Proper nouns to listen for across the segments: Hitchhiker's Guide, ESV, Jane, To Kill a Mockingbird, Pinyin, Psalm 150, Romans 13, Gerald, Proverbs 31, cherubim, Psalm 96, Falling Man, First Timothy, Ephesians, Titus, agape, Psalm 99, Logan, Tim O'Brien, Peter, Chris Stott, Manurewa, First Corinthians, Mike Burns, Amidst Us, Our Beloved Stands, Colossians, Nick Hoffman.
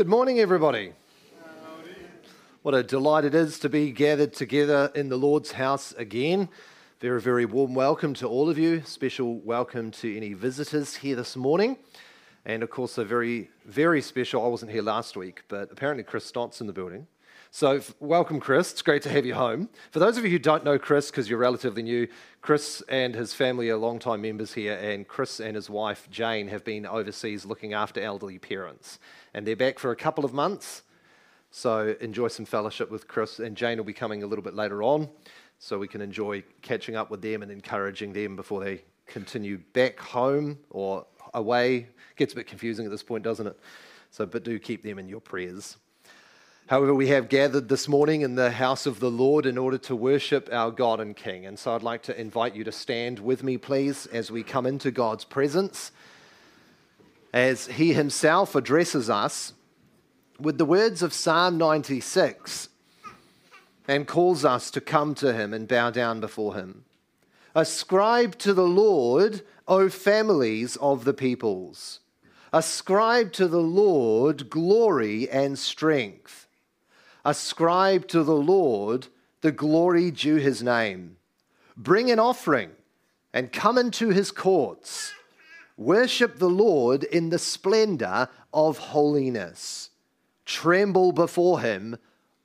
Good morning, everybody. What a delight it is to be gathered together in the Lord's house again. Very, very warm welcome to all of you. Special welcome to any visitors here this morning. And of course, a very, very special, I wasn't here last week, but apparently Chris Stott's in the building. So welcome, Chris. It's great to have you home. For those of you who don't know Chris, because you're relatively new, Chris and his family are longtime members here, and Chris and his wife, Jane, have been overseas looking after elderly parents. And they're back for a couple of months, so enjoy some fellowship with Chris. And Jane will be coming a little bit later on, so we can enjoy catching up with them and encouraging them before they continue back home or away. Gets a bit confusing at this point, doesn't it? So, but do keep them in your prayers. However, we have gathered this morning in the house of the Lord in order to worship our God and King. And so I'd like to invite you to stand with me, please, as we come into God's presence, as he himself addresses us with the words of Psalm 96 and calls us to come to him and bow down before him. Ascribe to the Lord, O families of the peoples. Ascribe to the Lord glory and strength. Ascribe to the Lord the glory due his name. Bring an offering and come into his courts. Worship the Lord in the splendor of holiness. Tremble before him,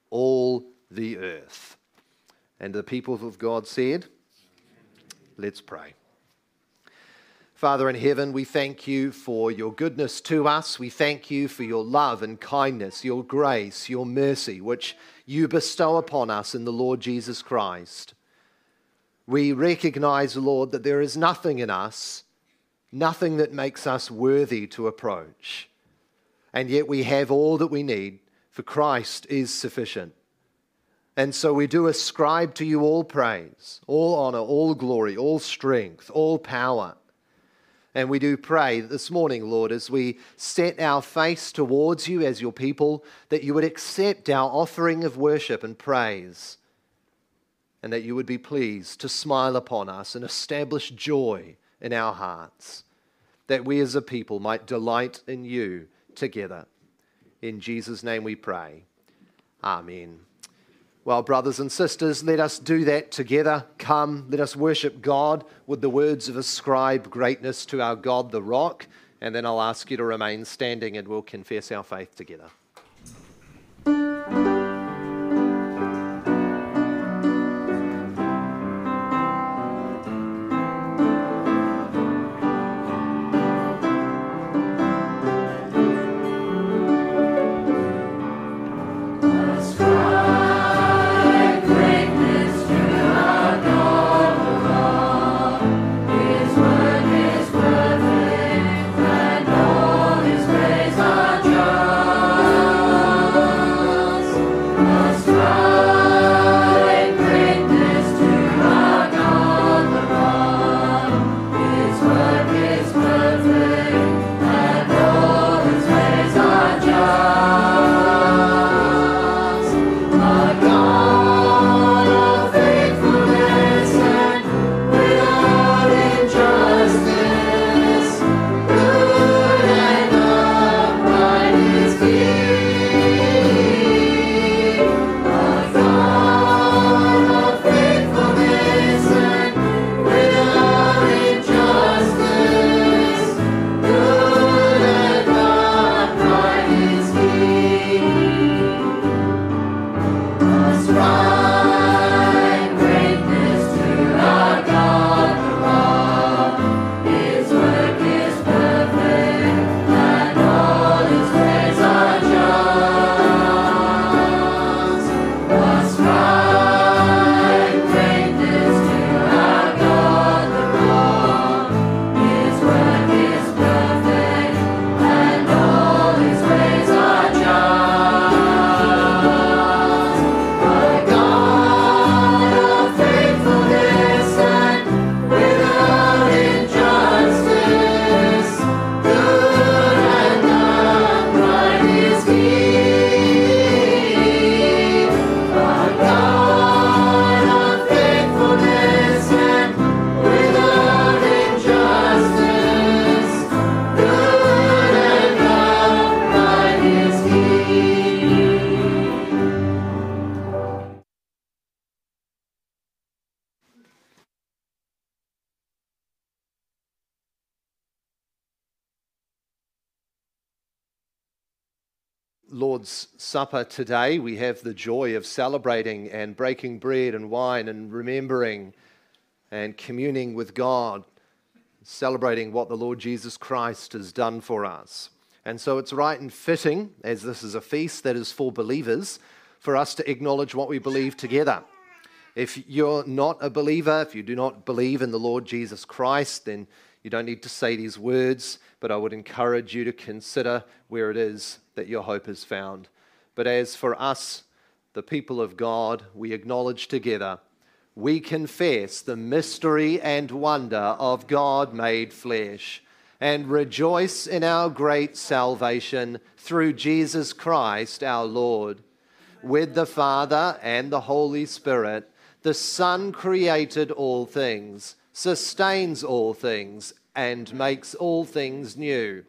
all the earth. And the people of God said, let's pray. Father in heaven, we thank you for your goodness to us. We thank you for your love and kindness, your grace, your mercy, which you bestow upon us in the Lord Jesus Christ. We recognize, Lord, that there is nothing in us, nothing that makes us worthy to approach. And yet we have all that we need, for Christ is sufficient. And so we do ascribe to you all praise, all honor, all glory, all strength, all power. And we do pray that this morning, Lord, as we set our face towards you as your people, that you would accept our offering of worship and praise, and that you would be pleased to smile upon us and establish joy in our hearts, that we as a people might delight in you together. In Jesus' name we pray. Amen. Well, brothers and sisters, let us do that together. Come, let us worship God with the words of ascribe greatness to our God, the rock. And then I'll ask you to remain standing and we'll confess our faith together. Lord's Supper today, we have the joy of celebrating and breaking bread and wine and remembering and communing with God, celebrating what the Lord Jesus Christ has done for us. And so it's right and fitting, as this is a feast that is for believers, for us to acknowledge what we believe together. If you're not a believer, if you do not believe in the Lord Jesus Christ, then you don't need to say these words, but I would encourage you to consider where it is that your hope is found. But as for us, the people of God, we acknowledge together, we confess the mystery and wonder of God made flesh, and rejoice in our great salvation through Jesus Christ our Lord, with the Father and the Holy Spirit. The Son created all things, sustains all things, and makes all things new.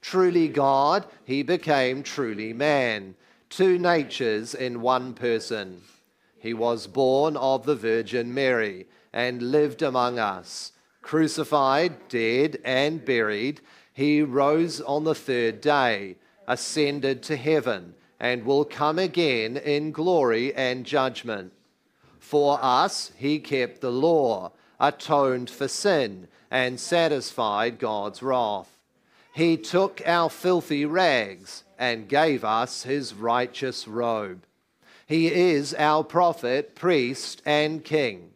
Truly God, he became truly man, two natures in one person. He was born of the Virgin Mary and lived among us, crucified, dead, and buried. He rose on the third day, ascended to heaven, and will come again in glory and judgment. For us, he kept the law, atoned for sin, and satisfied God's wrath. He took our filthy rags and gave us his righteous robe. He is our prophet, priest, and king,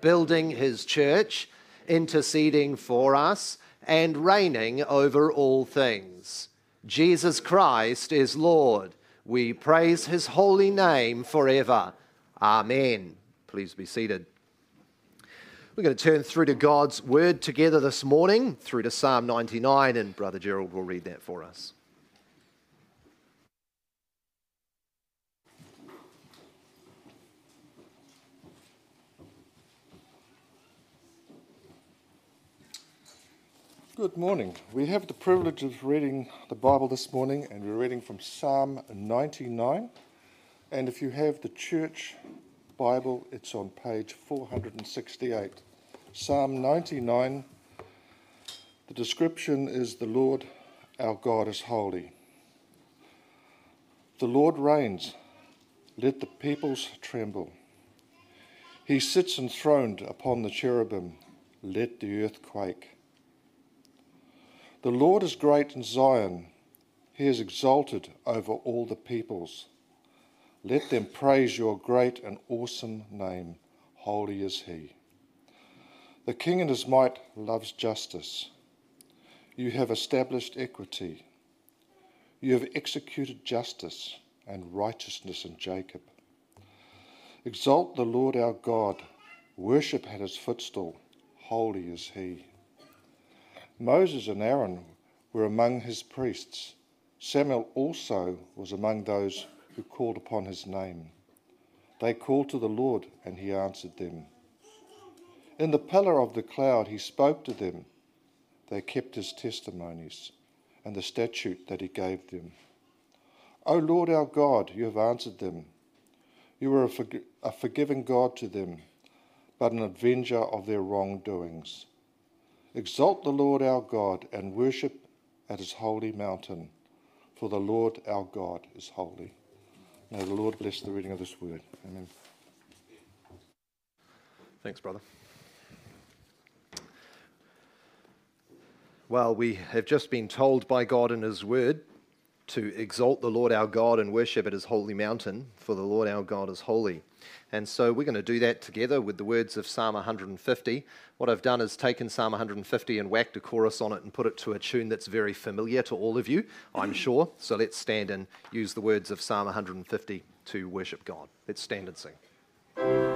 building his church, interceding for us, and reigning over all things. Jesus Christ is Lord. We praise his holy name forever. Amen. Please be seated. We're going to turn through to God's Word together this morning, through to Psalm 99, and Brother Gerald will read that for us. Good morning. We have the privilege of reading the Bible this morning, and we're reading from Psalm 99. And if you have the church Bible, it's on page 468. Psalm 99, the description is, "The Lord our God is holy." The Lord reigns, let the peoples tremble. He sits enthroned upon the cherubim, let the earth quake. The Lord is great in Zion, he is exalted over all the peoples. Let them praise your great and awesome name. Holy is he. The King in his might loves justice. You have established equity. You have executed justice and righteousness in Jacob. Exalt the Lord our God. Worship at his footstool. Holy is he. Moses and Aaron were among his priests. Samuel also was among those who called upon his name. They called to the Lord, and he answered them. In the pillar of the cloud he spoke to them. They kept his testimonies and the statute that he gave them. O Lord our God, you have answered them. You were a forgiving God to them, but an avenger of their wrongdoings. Exalt the Lord our God and worship at his holy mountain, for the Lord our God is holy. May the Lord bless the reading of this word. Amen. Thanks, brother. Well, we have just been told by God in his word to exalt the Lord our God and worship at his holy mountain, for the Lord our God is holy. And so we're going to do that together with the words of Psalm 150. What I've done is taken Psalm 150 and whacked a chorus on it and put it to a tune that's very familiar to all of you, I'm sure. So let's stand and use the words of Psalm 150 to worship God. Let's stand and sing. Praise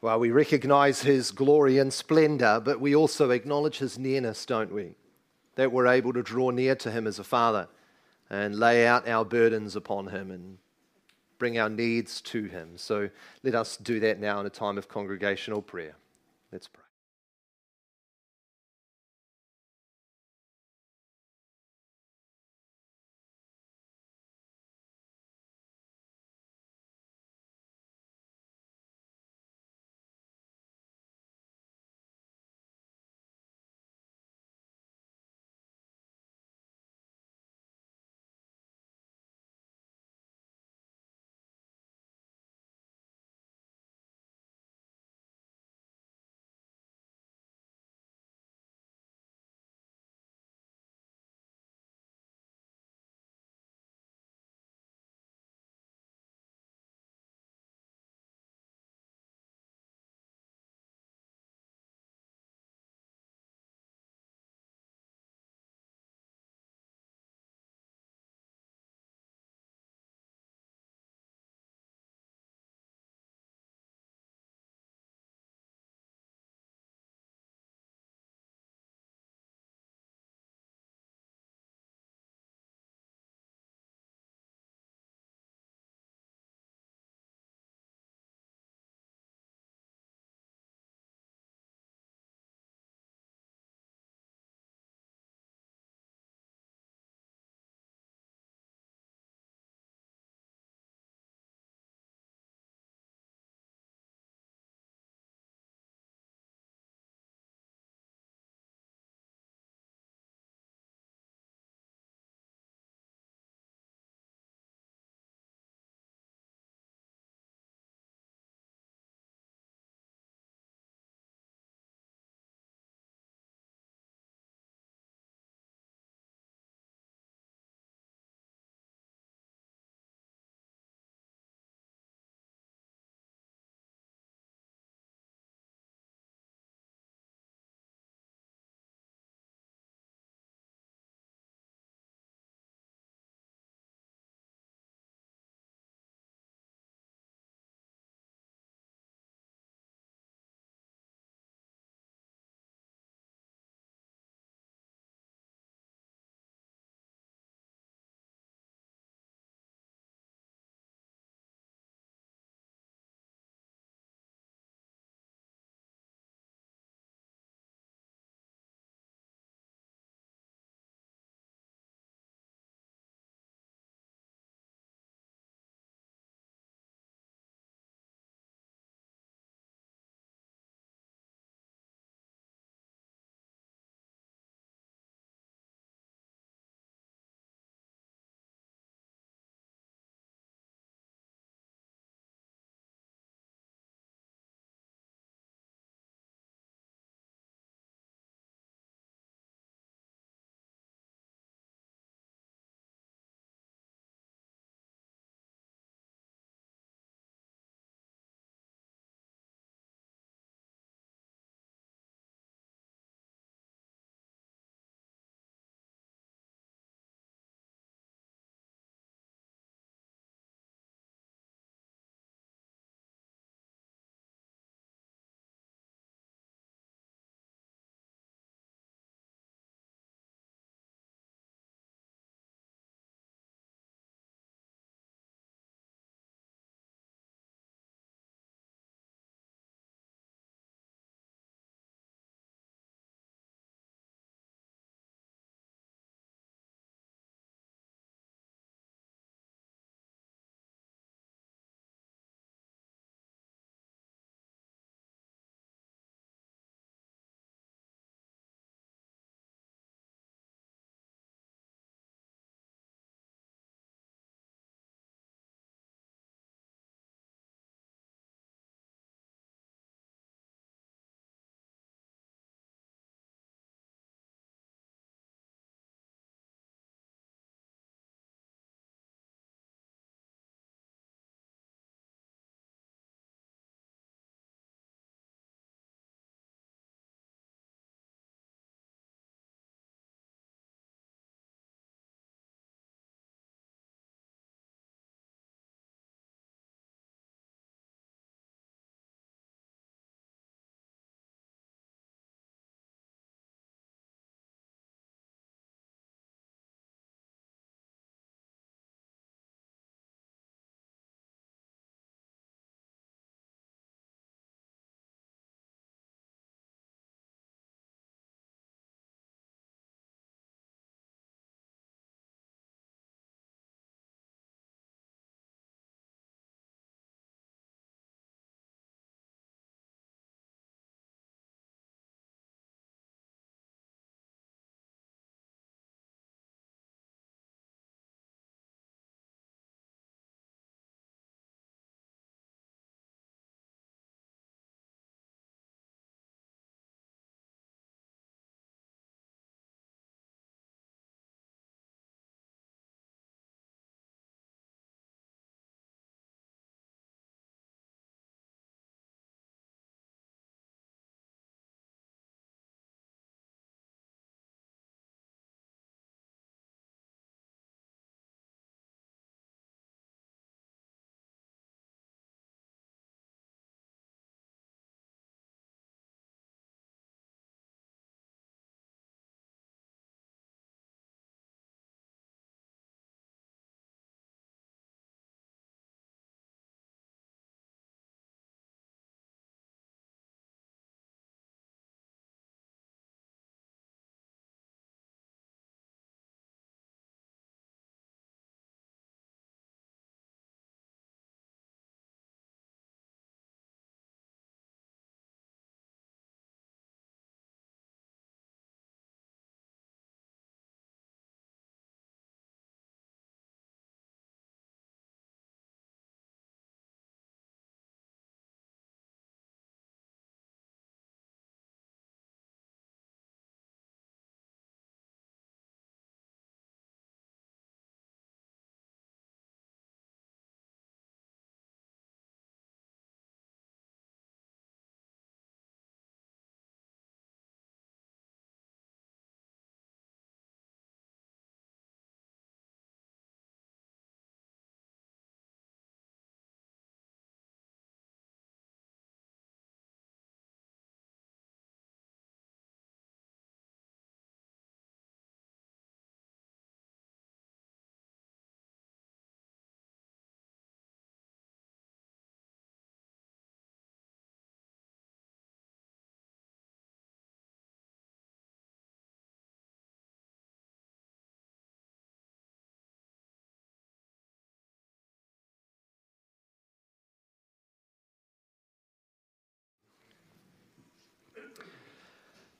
Well, we recognize his glory and splendor, but we also acknowledge his nearness, don't we? That we're able to draw near to him as a father and lay out our burdens upon him and bring our needs to him. So let us do that now in a time of congregational prayer. Let's pray.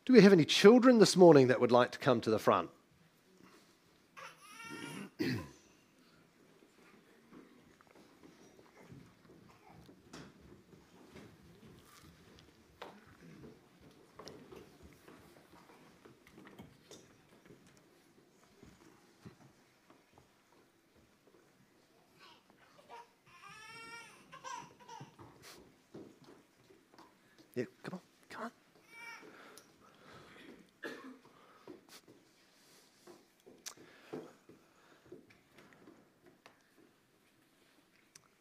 Do we have any children this morning that would like to come to the front? Yeah, come on.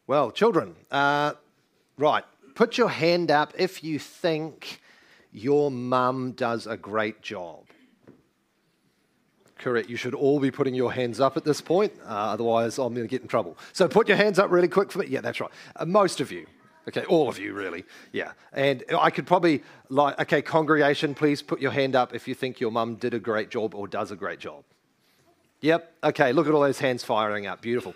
Well, children, right, put your hand up if you think your mum does a great job. Correct, you should all be putting your hands up at this point, otherwise I'm going to get in trouble. So put your hands up really quick for me. Yeah, that's right. Most of you. Okay, all of you, really. Yeah, and I could probably, like, okay, congregation, please put your hand up if you think your mum did a great job or does a great job. Yep, okay, look at all those hands firing up. Beautiful.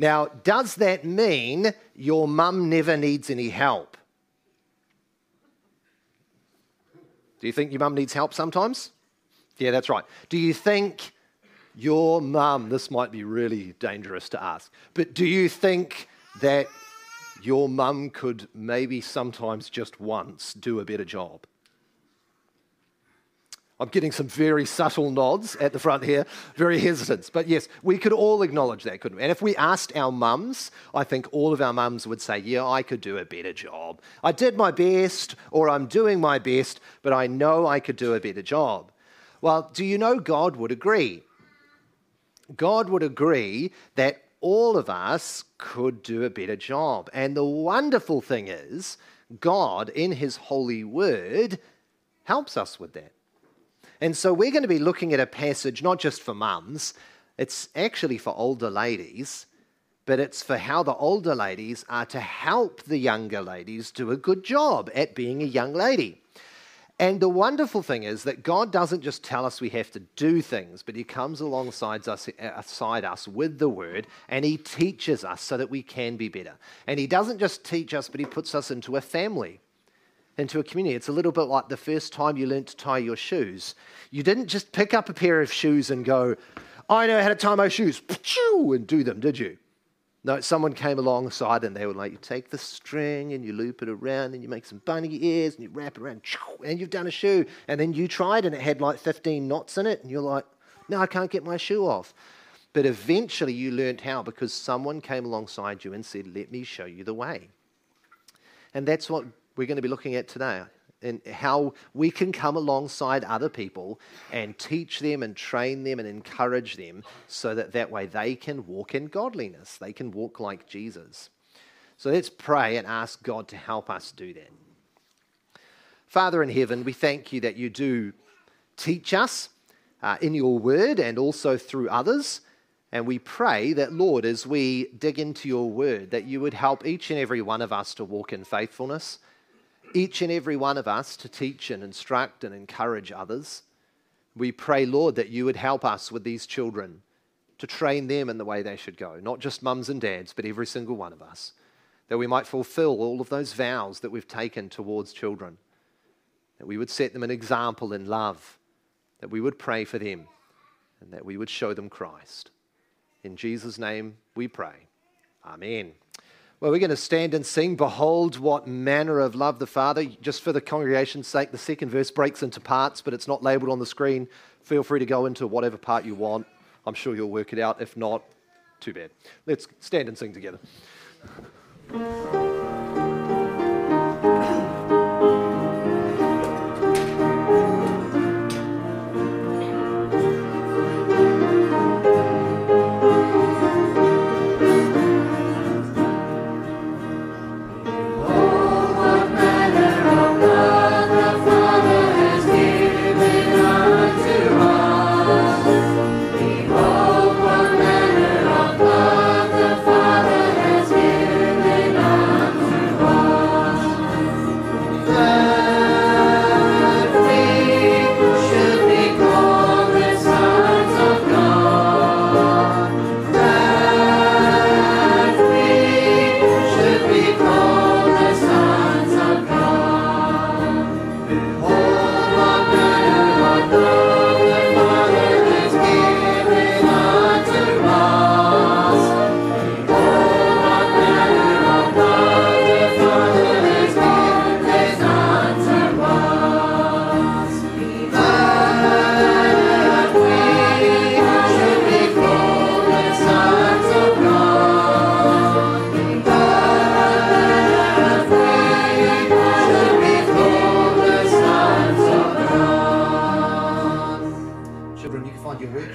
Now, does that mean your mum never needs any help? Do you think your mum needs help sometimes? Yeah, that's right. Do you think your mum, this might be really dangerous to ask, but do you think that your mum could maybe sometimes just once do a better job? I'm getting some very subtle nods at the front here, very hesitant. But yes, we could all acknowledge that, couldn't we? And if we asked our mums, I think all of our mums would say, yeah, I could do a better job. I did my best, or I'm doing my best, but I know I could do a better job. Well, do you know God would agree? God would agree that all of us could do a better job. And the wonderful thing is, God, in his holy word, helps us with that. And so we're going to be looking at a passage, not just for mums, it's actually for older ladies, but it's for how the older ladies are to help the younger ladies do a good job at being a young lady. And the wonderful thing is that God doesn't just tell us we have to do things, but he comes alongside us with the word, and he teaches us so that we can be better. And he doesn't just teach us, but he puts us into a family, into a community. It's a little bit like the first time you learnt to tie your shoes. You didn't just pick up a pair of shoes and go, I know how to tie my shoes, and do them, did you? No, someone came alongside and they were like, you take the string and you loop it around and you make some bunny ears and you wrap it around and you've done a shoe. And then you tried and it had like 15 knots in it and you're like, no, I can't get my shoe off. But eventually you learnt how because someone came alongside you and said, let me show you the way. And that's what we're going to be looking at today, and how we can come alongside other people and teach them and train them and encourage them so that that way they can walk in godliness. They can walk like Jesus. So let's pray and ask God to help us do that. Father in heaven, we thank you that you do teach us in your word and also through others. And we pray that, Lord, as we dig into your word, that you would help each and every one of us to walk in faithfulness, each and every one of us to teach and instruct and encourage others. We pray, Lord, that you would help us with these children to train them in the way they should go, not just mums and dads, but every single one of us, that we might fulfill all of those vows that we've taken towards children, that we would set them an example in love, that we would pray for them, and that we would show them Christ. In Jesus' name we pray. Amen. Well, we're going to stand and sing, Behold What Manner of Love the Father. Just for the congregation's sake, the second verse breaks into parts, but it's not labelled on the screen. Feel free to go into whatever part you want. I'm sure you'll work it out. If not, too bad. Let's stand and sing together.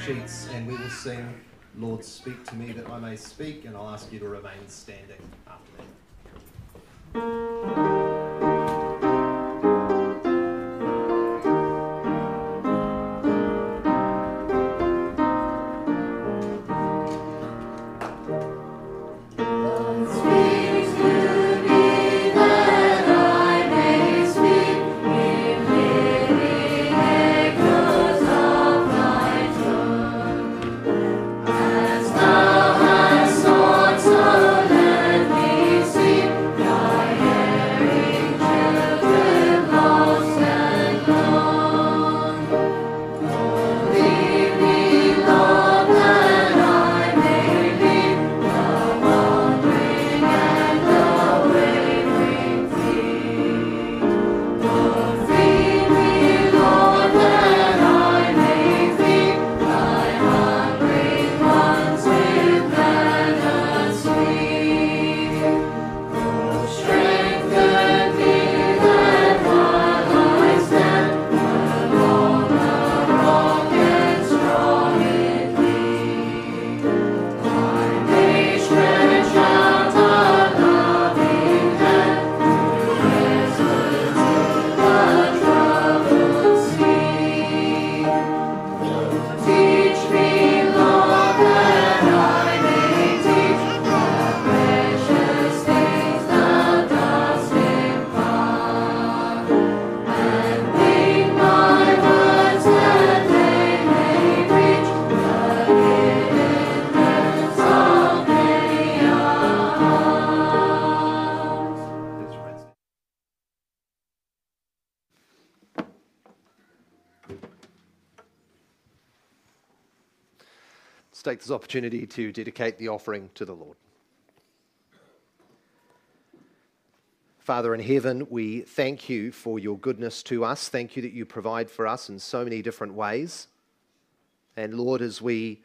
sheets, and we will sing, Lord, Speak to Me That I May Speak, and I'll ask you to remain standing after that. Take this opportunity to dedicate the offering to the Lord. Father in heaven, we thank you for your goodness to us. Thank you that you provide for us in so many different ways. And Lord, as we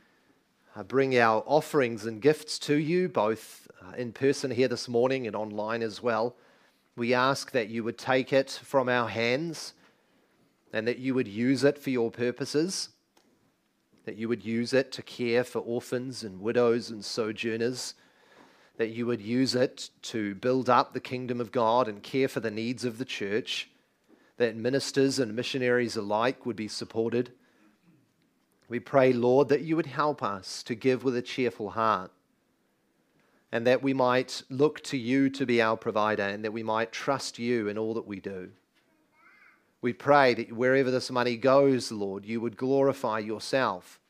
bring our offerings and gifts to you, both in person here this morning and online as well, we ask that you would take it from our hands and that you would use it for your purposes, that you would use it to care for orphans and widows and sojourners, that you would use it to build up the kingdom of God and care for the needs of the church, that ministers and missionaries alike would be supported. We pray, Lord, that you would help us to give with a cheerful heart, and that we might look to you to be our provider, and that we might trust you in all that we do. We pray that wherever this money goes, Lord, you would glorify yourself.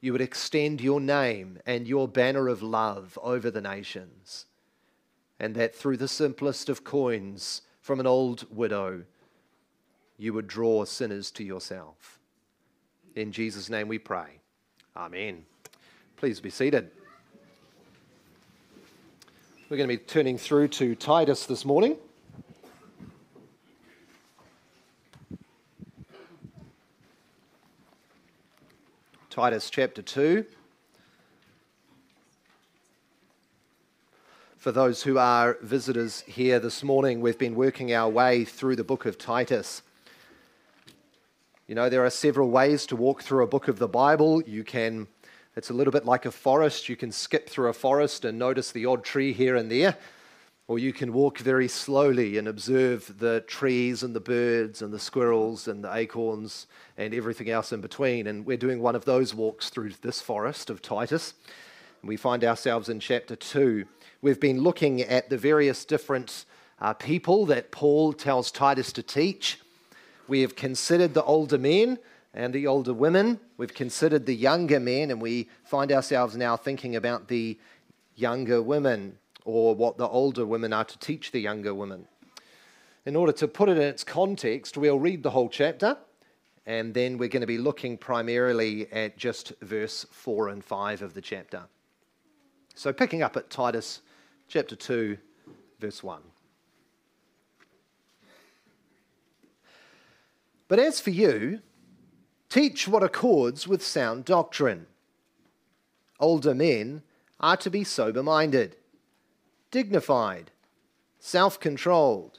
You would extend your name and your banner of love over the nations. And that through the simplest of coins from an old widow, you would draw sinners to yourself. In Jesus' name we pray. Amen. Please be seated. We're going to be turning through to Titus this morning. Titus chapter 2. For those who are visitors here this morning, we've been working our way through the book of Titus. You know, there are several ways to walk through a book of the Bible. It's a little bit like a forest. You can skip through a forest and notice the odd tree here and there. Or you can walk very slowly and observe the trees and the birds and the squirrels and the acorns and everything else in between. And we're doing one of those walks through this forest of Titus. And we find ourselves in chapter 2. We've been looking at the various different people that Paul tells Titus to teach. We have considered the older men and the older women. We've considered the younger men, and we find ourselves now thinking about the younger women, or what the older women are to teach the younger women. In order to put it in its context, we'll read the whole chapter, and then we're going to be looking primarily at just verse 4 and 5 of the chapter. So picking up at Titus chapter 2, verse 1. But as for you, teach what accords with sound doctrine. Older men are to be sober-minded, dignified, self-controlled,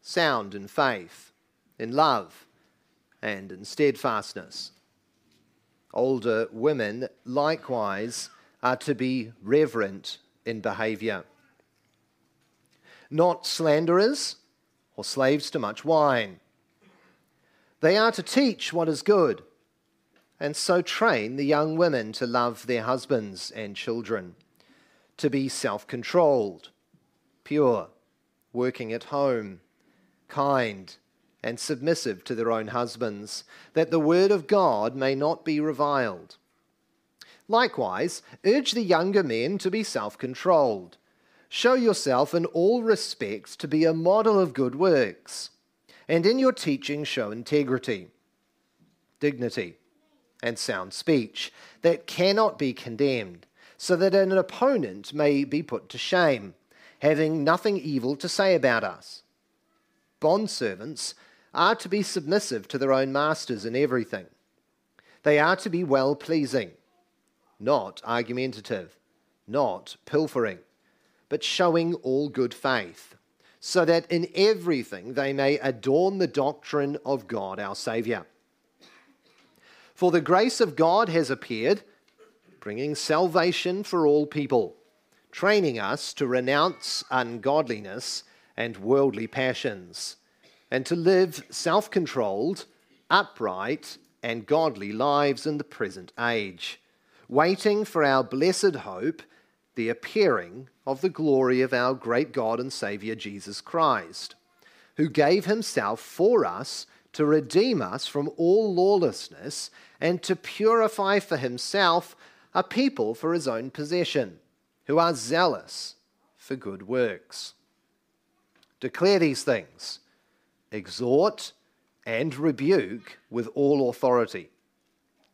sound in faith, in love, and in steadfastness. older women likewise are to be reverent in behavior, not slanderers or slaves to much wine. They are to teach what is good, and so train the young women to love their husbands and children, to be self-controlled, pure, working at home, kind, and submissive to their own husbands, that the word of God may not be reviled. Likewise, urge the younger men to be self-controlled. Show yourself in all respects to be a model of good works, and in your teaching show integrity, dignity, and sound speech that cannot be condemned, so that an opponent may be put to shame, having nothing evil to say about us. Bondservants are to be submissive to their own masters in everything. They are to be well-pleasing, not argumentative, not pilfering, but showing all good faith, so that in everything they may adorn the doctrine of God our Saviour. For the grace of God has appeared, bringing salvation for all people, training us to renounce ungodliness and worldly passions, and to live self-controlled, upright, and godly lives in the present age, waiting for our blessed hope, the appearing of the glory of our great God and Saviour Jesus Christ, who gave himself for us to redeem us from all lawlessness and to purify for himself a people for his own possession, who are zealous for good works. Declare these things, exhort and rebuke with all authority.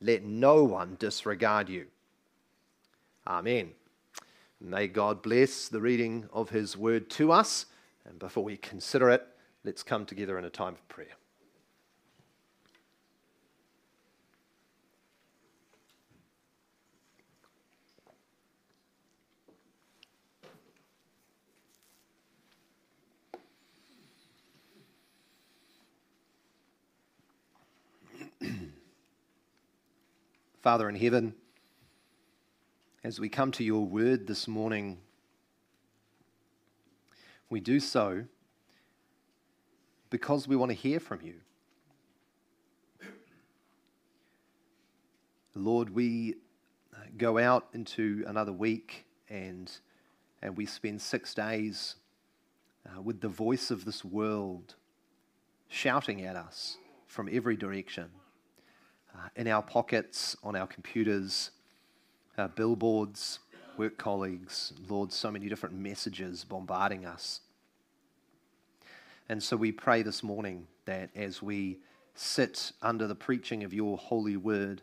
Let no one disregard you. Amen. May God bless the reading of his word to us. And before we consider it, let's come together in a time of prayer. Father in heaven, as we come to your word this morning, we do so because we want to hear from you. Lord, we go out into another week and we spend 6 days with the voice of this world shouting at us from every direction. In our pockets, on our computers, billboards, work colleagues, Lord, so many different messages bombarding us. And so we pray this morning that as we sit under the preaching of your holy word,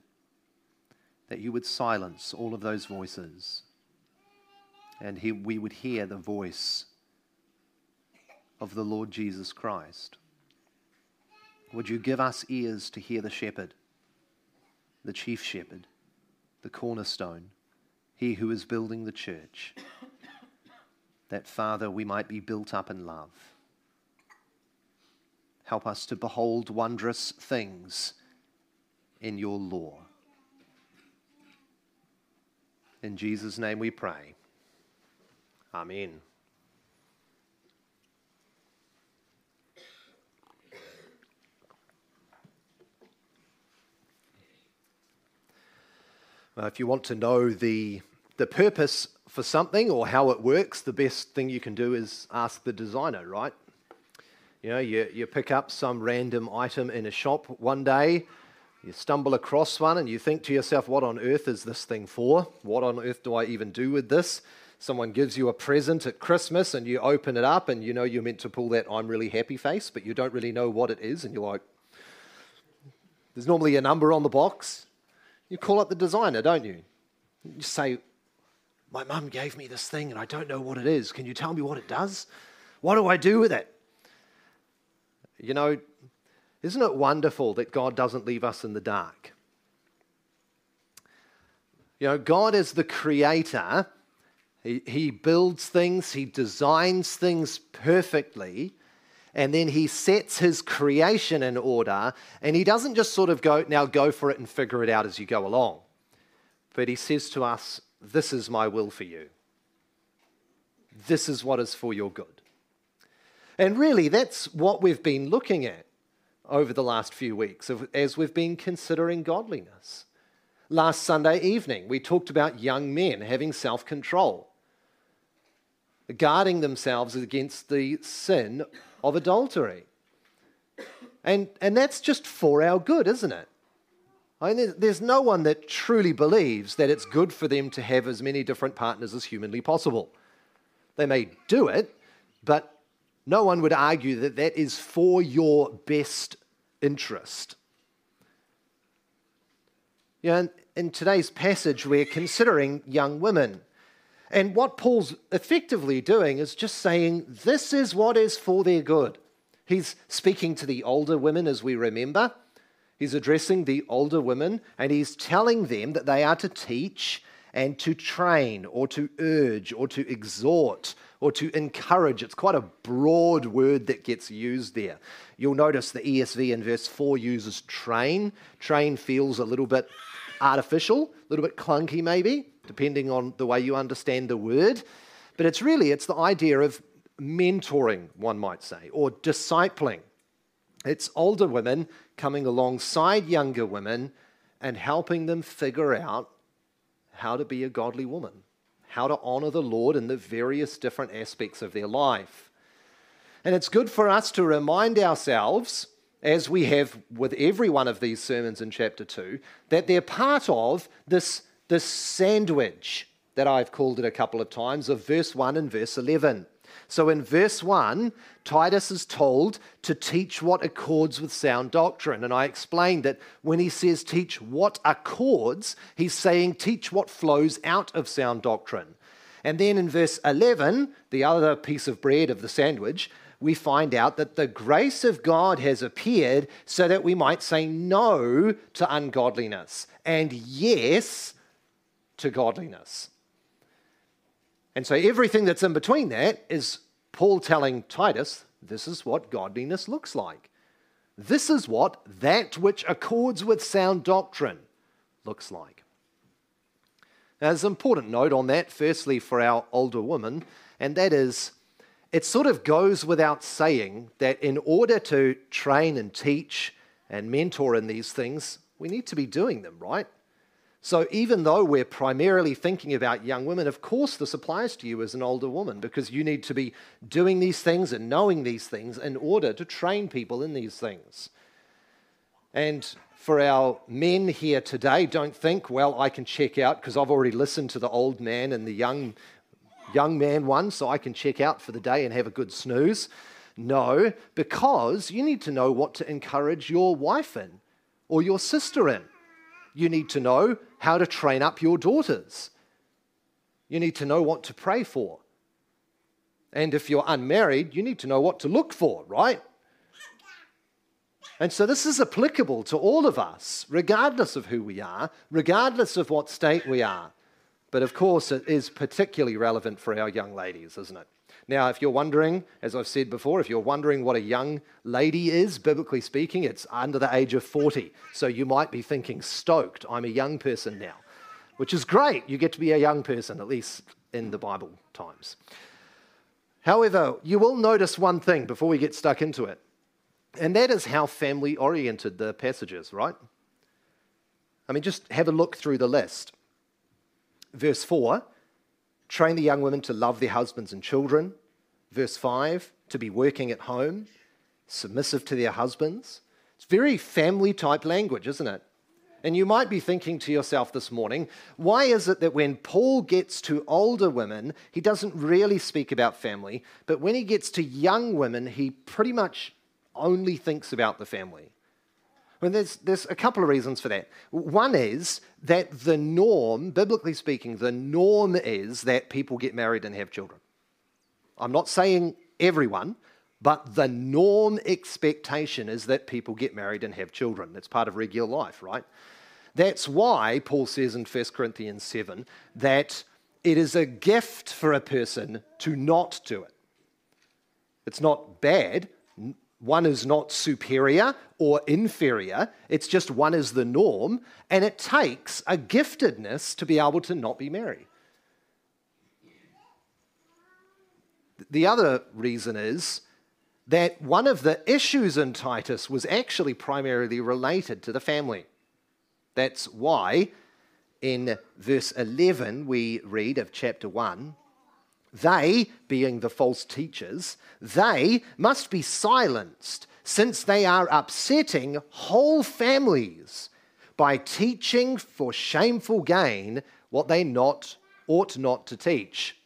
that you would silence all of those voices, and we would hear the voice of the Lord Jesus Christ. Would you give us ears to hear the shepherd, the chief shepherd, the cornerstone, he who is building the church, that, Father, we might be built up in love. Help us to behold wondrous things in your law. In Jesus' name we pray. Amen. If you want to know the purpose for something or how it works, the best thing you can do is ask the designer, right? You know, you pick up some random item in a shop one day, you stumble across one and you think to yourself, what on earth is this thing for? What on earth do I even do with this? Someone gives you a present at Christmas and you open it up and you know you're meant to pull that I'm really happy face, but you don't really know what it is and you're like, there's normally a number on the box. You call up the designer, don't you? You say, my mum gave me this thing and I don't know what it is. Can you tell me what it does? What do I do with it? You know, isn't it wonderful that God doesn't leave us in the dark? You know, God is the creator. He builds things, he designs things perfectly, and then he sets his creation in order, and he doesn't just sort of go, now go for it and figure it out as you go along. But he says to us, this is my will for you. This is what is for your good. And really, that's what we've been looking at over the last few weeks as we've been considering godliness. Last Sunday evening, we talked about young men having self-control, guarding themselves against the sin of adultery. And that's just for our good, isn't it? I mean, there's no one that truly believes that it's good for them to have as many different partners as humanly possible. They may do it, but no one would argue that that is for your best interest. You know, in today's passage, we're considering young women. And what Paul's effectively doing is just saying, this is what is for their good. He's speaking to the older women, as we remember. He's addressing the older women, and he's telling them that they are to teach and to train or to urge or to exhort or to encourage. It's quite a broad word that gets used there. You'll notice the ESV in verse 4 uses train. Train feels a little bit artificial, a little bit clunky maybe, depending on the way you understand the word. But it's the idea of mentoring, one might say, or discipling. It's older women coming alongside younger women and helping them figure out how to be a godly woman, how to honor the Lord in the various different aspects of their life. And it's good for us to remind ourselves, as we have with every one of these sermons in chapter 2, that they're part of this sandwich that I've called it a couple of times of verse 1 and verse 11. So in verse 1, Titus is told to teach what accords with sound doctrine. And I explained that when he says teach what accords, he's saying teach what flows out of sound doctrine. And then in verse 11, the other piece of bread of the sandwich, we find out that the grace of God has appeared so that we might say no to ungodliness and yes to godliness. And so everything that's in between that is Paul telling Titus, this is what godliness looks like. This is what that which accords with sound doctrine looks like. Now, there's an important note on that, firstly, for our older women, and that is, it sort of goes without saying that in order to train and teach and mentor in these things, we need to be doing them, right? So even though we're primarily thinking about young women, of course this applies to you as an older woman because you need to be doing these things and knowing these things in order to train people in these things. And for our men here today, don't think, well, I can check out because I've already listened to the old man and the young man one, so I can check out for the day and have a good snooze. No, because you need to know what to encourage your wife in or your sister in. You need to know how to train up your daughters. You need to know what to pray for. And if you're unmarried, you need to know what to look for, right? And so this is applicable to all of us, regardless of who we are, regardless of what state we are. But of course, it is particularly relevant for our young ladies, isn't it? Now, if you're wondering, as I've said before, if you're wondering what a young lady is, biblically speaking, it's under the age of 40. So you might be thinking, stoked, I'm a young person now, which is great. You get to be a young person, at least in the Bible times. However, you will notice one thing before we get stuck into it, and that is how family-oriented the passage is, right? I mean, just have a look through the list. Verse 4, train the young women to love their husbands and children. Verse 5, to be working at home, submissive to their husbands. It's very family-type language, isn't it? And you might be thinking to yourself this morning, why is it that when Paul gets to older women, he doesn't really speak about family, but when he gets to young women, he pretty much only thinks about the family? I mean, there's a couple of reasons for that. One is that the norm, biblically speaking, the norm is that people get married and have children. I'm not saying everyone, but the norm expectation is that people get married and have children. That's part of regular life, right? That's why Paul says in 1 Corinthians 7 that it is a gift for a person to not do it. It's not bad. One is not superior or inferior. It's just one is the norm. And it takes a giftedness to be able to not be merry. The other reason is that one of the issues in Titus was actually primarily related to the family. That's why in verse 11 we read of chapter 1, they, being the false teachers, they must be silenced since they are upsetting whole families by teaching for shameful gain what they ought not to teach.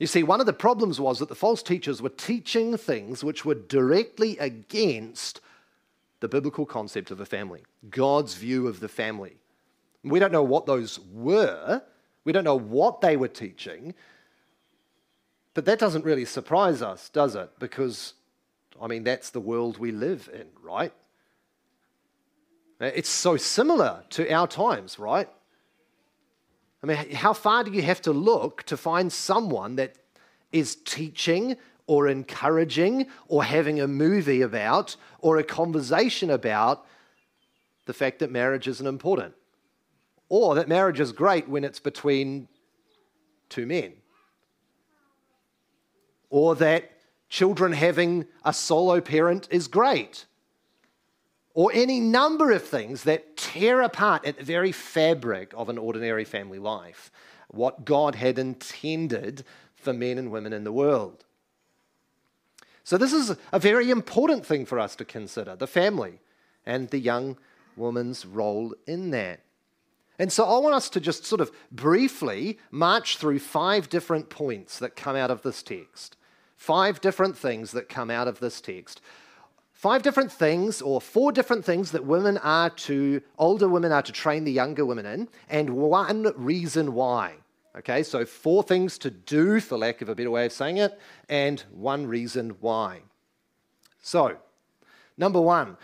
You see, one of the problems was that the false teachers were teaching things which were directly against the biblical concept of the family, God's view of the family. We don't know what those were. We don't know what they were teaching. But that doesn't really surprise us, does it? Because, I mean, that's the world we live in, right? It's so similar to our times, right? I mean, how far do you have to look to find someone that is teaching or encouraging or having a movie about or a conversation about the fact that marriage isn't important or that marriage is great when it's between two men? Or that children having a solo parent is great. Or any number of things that tear apart at the very fabric of an ordinary family life, what God had intended for men and women in the world. So this is a very important thing for us to consider, the family and the young woman's role in that. And so I want us to just sort of briefly march through 5 different points that come out of this text. 5 different things that come out of this text. 5 different things or 4 different things that older women are to train the younger women in, and one reason why. Okay, so 4 things to do, for lack of a better way of saying it, and one reason why. So, number 1.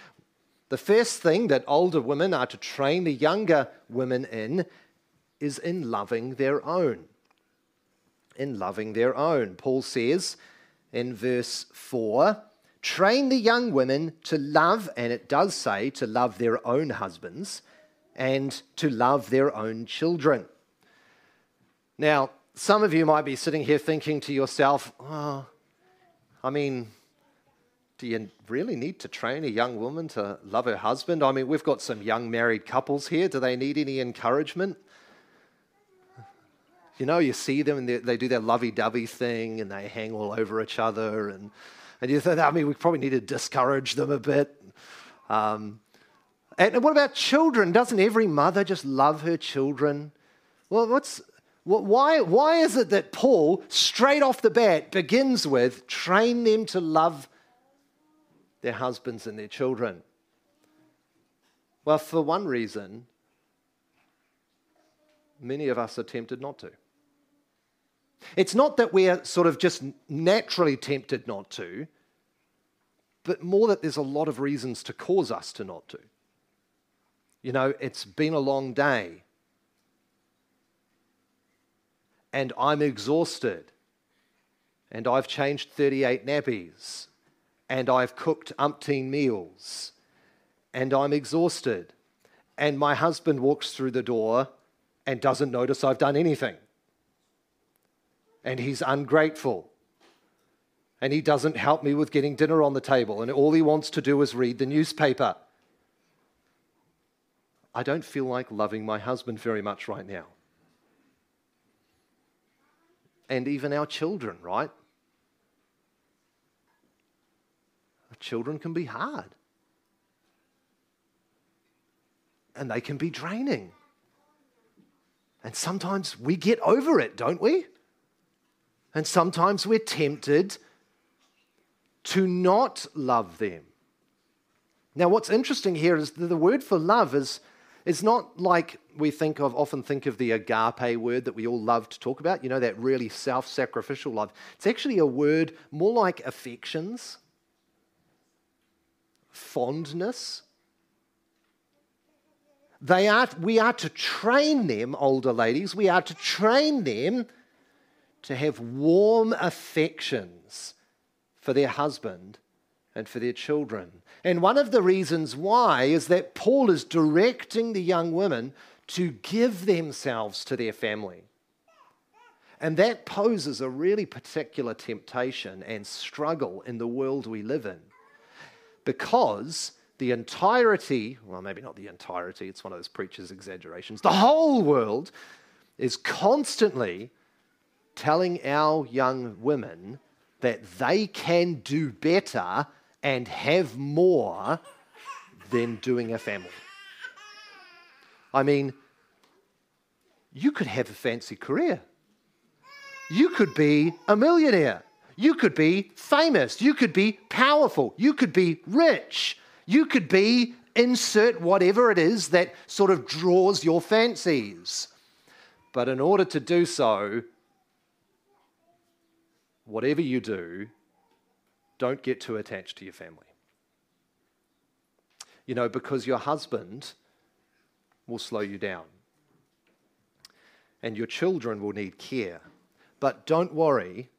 The first thing that older women are to train the younger women in is in loving their own. In loving their own. Paul says in verse 4, train the young women to love, and it does say to love their own husbands and to love their own children. Now, some of you might be sitting here thinking to yourself, oh, I mean, do you really need to train a young woman to love her husband? I mean, we've got some young married couples here. Do they need any encouragement? You know, you see them and they do their lovey-dovey thing and they hang all over each other. And you think, I mean, we probably need to discourage them a bit. And what about children? Doesn't every mother just love her children? Well, why is it that Paul, straight off the bat, begins with train them to love their husbands and their children? Well, for one reason, many of us are tempted not to. It's not that we're sort of just naturally tempted not to, but more that there's a lot of reasons to cause us to not to. You know, it's been a long day, and I'm exhausted, and I've changed 38 nappies, and I've cooked umpteen meals, and I'm exhausted, and my husband walks through the door and doesn't notice I've done anything, and he's ungrateful, and he doesn't help me with getting dinner on the table, and all he wants to do is read the newspaper. I don't feel like loving my husband very much right now. And even our children, right? Children can be hard. And they can be draining. And sometimes we get over it, don't we? And sometimes we're tempted to not love them. Now, what's interesting here is that the word for love is not like we often think of the agape word that we all love to talk about, you know, that really self-sacrificial love. It's actually a word more like affections, fondness. We are to train them, older ladies, we are to train them to have warm affections for their husband and for their children. And one of the reasons why is that Paul is directing the young women to give themselves to their family. And that poses a really particular temptation and struggle in the world we live in, because the entirety, well, maybe not the entirety, it's one of those preachers' exaggerations, the whole world is constantly telling our young women that they can do better and have more than doing a family. I mean, you could have a fancy career. You could be a millionaire. You could be famous. You could be powerful. You could be rich. You could be, insert whatever it is that sort of draws your fancies. But in order to do so, whatever you do, don't get too attached to your family. You know, because your husband will slow you down. And your children will need care. But don't worry,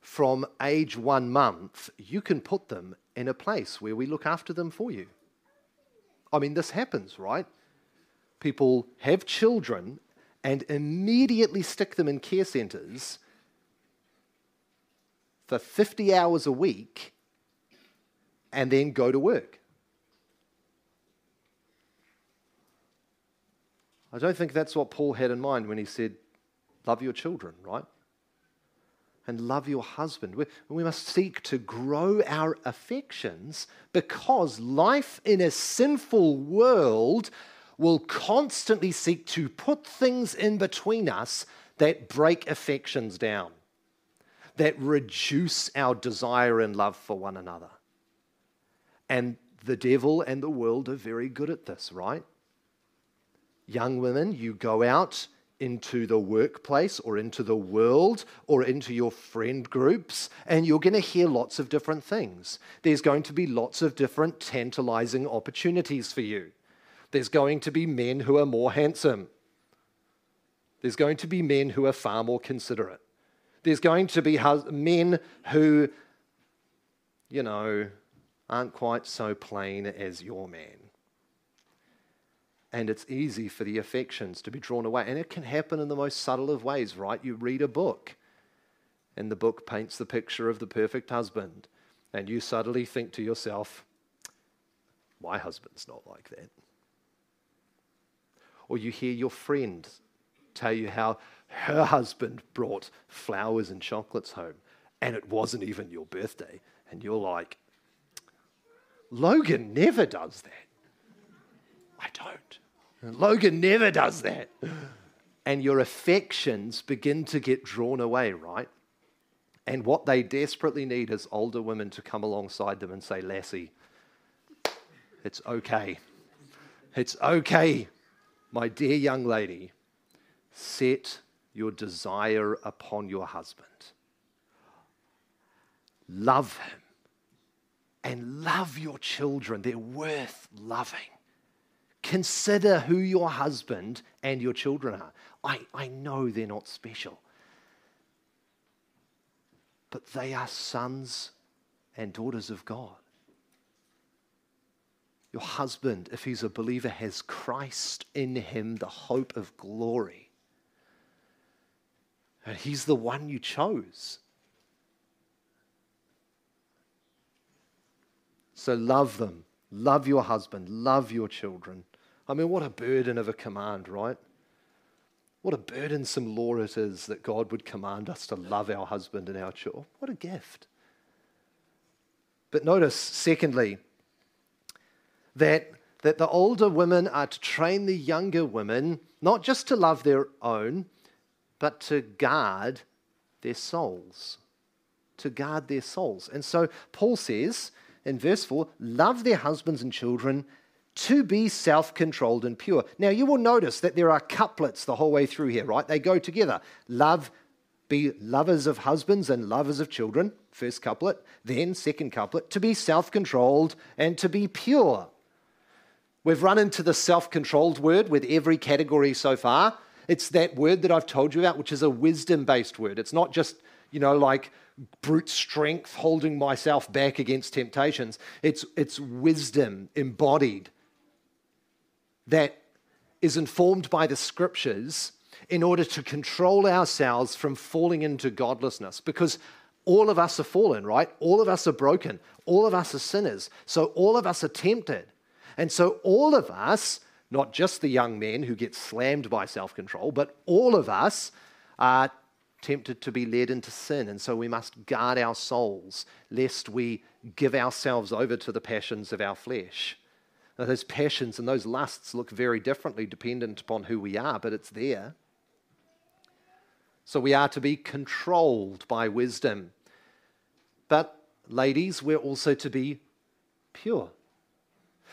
from age 1 month, you can put them in a place where we look after them for you. I mean, this happens, right? People have children and immediately stick them in care centres for 50 hours a week and then go to work. I don't think that's what Paul had in mind when he said, love your children, right? And love your husband. We must seek to grow our affections, because life in a sinful world will constantly seek to put things in between us that break affections down, that reduce our desire and love for one another. And the devil and the world are very good at this, right? Young women, you go out into the workplace or into the world or into your friend groups, and you're going to hear lots of different things. There's going to be lots of different tantalizing opportunities for you. There's going to be men who are more handsome. There's going to be men who are far more considerate. There's going to be men who, you know, aren't quite so plain as your man. And it's easy for the affections to be drawn away. And it can happen in the most subtle of ways, right? You read a book, and the book paints the picture of the perfect husband. And you suddenly think to yourself, my husband's not like that. Or you hear your friend tell you how her husband brought flowers and chocolates home, and it wasn't even your birthday. And you're like, Logan never does that. I don't. And Logan never does that. And your affections begin to get drawn away, right? And what they desperately need is older women to come alongside them and say, Lassie, it's okay. It's okay, my dear young lady. Set your desire upon your husband. Love him. And love your children. They're worth loving. Consider who your husband and your children are. I know they're not special, but they are sons and daughters of God. Your husband, if he's a believer, has Christ in him, the hope of glory. And he's the one you chose. So love them. Love your husband. Love your children. I mean, what a burden of a command, right? What a burdensome law it is that God would command us to love our husband and our children. What a gift. But notice, secondly, that the older women are to train the younger women not just to love their own, but to guard their souls. To guard their souls. And so Paul says in verse 4, love their husbands and children, to be self-controlled and pure. Now, you will notice that there are couplets the whole way through here, right? They go together. Love, be lovers of husbands and lovers of children, first couplet. Then second couplet, to be self-controlled and to be pure. We've run into the self-controlled word with every category so far. It's that word that I've told you about, which is a wisdom-based word. It's not just, you know, like brute strength holding myself back against temptations. It's wisdom embodied that is informed by the scriptures in order to control ourselves from falling into godlessness, because all of us are fallen, right? All of us are broken. All of us are sinners. So all of us are tempted. And so all of us, not just the young men who get slammed by self-control, but all of us are tempted to be led into sin. And so we must guard our souls lest we give ourselves over to the passions of our flesh. Now, those passions and those lusts look very differently dependent upon who we are, but it's there. So we are to be controlled by wisdom. But ladies, we're also to be pure.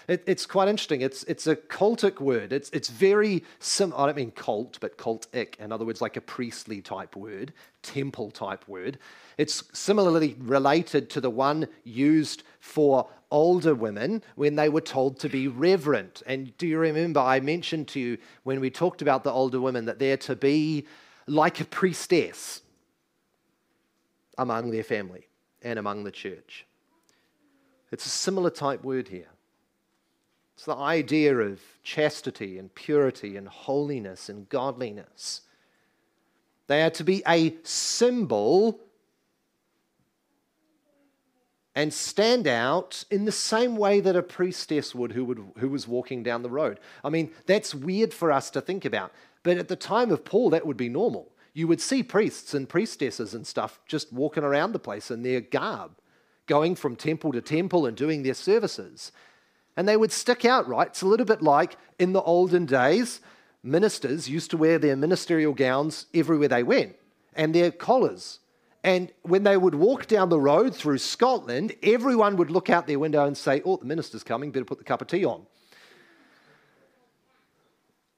It's quite interesting. It's a cultic word. It's very similar. I don't mean cult, but cultic. In other words, like a priestly type word, temple type word. It's similarly related to the one used for older women when they were told to be reverent. And do you remember I mentioned to you when we talked about the older women that they're to be like a priestess among their family and among the church? It's a similar type word here. It's the idea of chastity and purity and holiness and godliness. They are to be a symbol and stand out in the same way that a priestess would who was walking down the road. I mean, that's weird for us to think about. But at the time of Paul, that would be normal. You would see priests and priestesses and stuff just walking around the place in their garb, going from temple to temple and doing their services. And they would stick out, right? It's a little bit like in the olden days, ministers used to wear their ministerial gowns everywhere they went and their collars. And when they would walk down the road through Scotland, everyone would look out their window and say, "Oh, the minister's coming, better put the cup of tea on."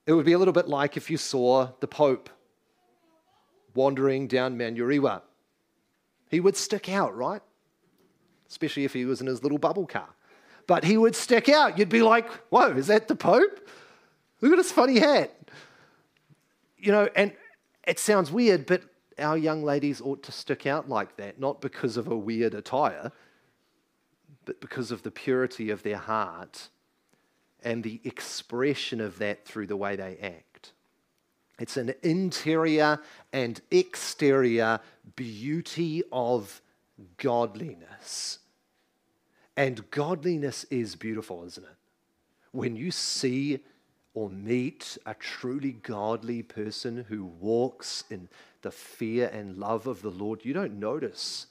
It would be a little bit like if you saw the Pope wandering down Manurewa. He would stick out, right? Especially if he was in his little bubble car. But he would stick out. You'd be like, "Whoa, is that the Pope? Look at his funny hat." You know, and it sounds weird, but our young ladies ought to stick out like that, not because of a weird attire, but because of the purity of their heart and the expression of that through the way they act. It's an interior and exterior beauty of godliness. And godliness is beautiful, isn't it? When you see or meet a truly godly person who walks in the fear and love of the Lord, you don't notice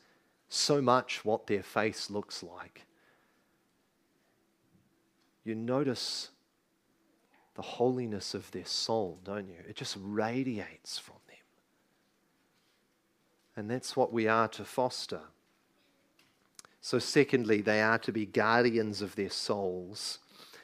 so much what their face looks like. You notice the holiness of their soul, don't you? It just radiates from them. And that's what we are to foster. So secondly, they are to be guardians of their souls.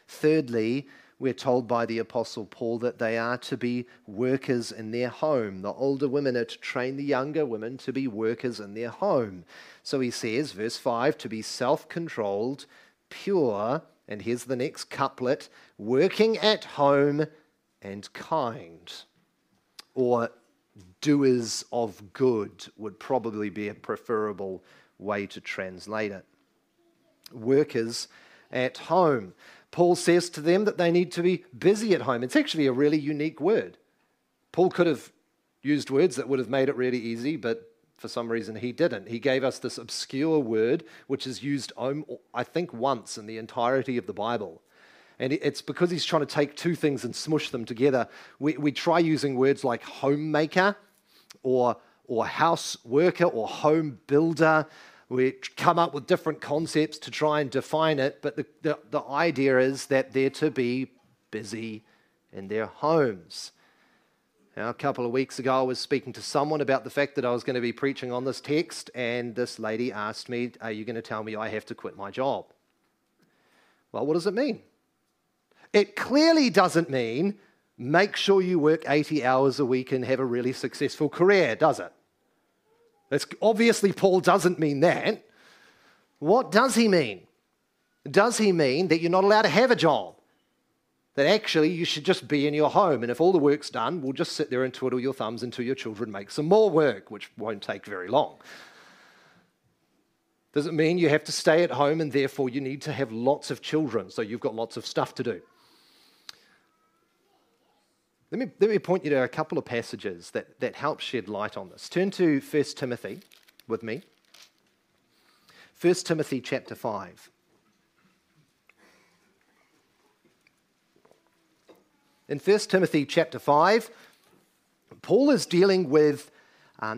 Thirdly, we're told by the Apostle Paul that they are to be workers in their home. The older women are to train the younger women to be workers in their home. So he says, verse 5, to be self-controlled, pure, and here's the next couplet, working at home and kind, or doers of good would probably be a preferable way to translate it. Workers at home. Paul says to them that they need to be busy at home. It's actually a really unique word. Paul could have used words that would have made it really easy, but for some reason he didn't. He gave us this obscure word, which is used, I think, once in the entirety of the Bible. And it's because he's trying to take two things and smush them together. We try using words like homemaker or house worker or home builder. We come up with different concepts to try and define it, but the idea is that they're to be busy in their homes. Now, a couple of weeks ago, I was speaking to someone about the fact that I was going to be preaching on this text, and this lady asked me, "Are you going to tell me I have to quit my job?" Well, what does it mean? It clearly doesn't mean make sure you work 80 hours a week and have a really successful career, does it? It's obviously Paul doesn't mean that. What does he mean? Does he mean that you're not allowed to have a job? that actually you should just be in your home, and if all the work's done, we'll just sit there and twiddle your thumbs until your children make some more work, which won't take very long. Does it mean you have to stay at home and therefore you need to have lots of children, so you've got lots of stuff to do? Let me point you to a couple of passages that help shed light on this. Turn to First Timothy with me. First Timothy chapter 5. In 1 Timothy chapter 5, Paul is dealing with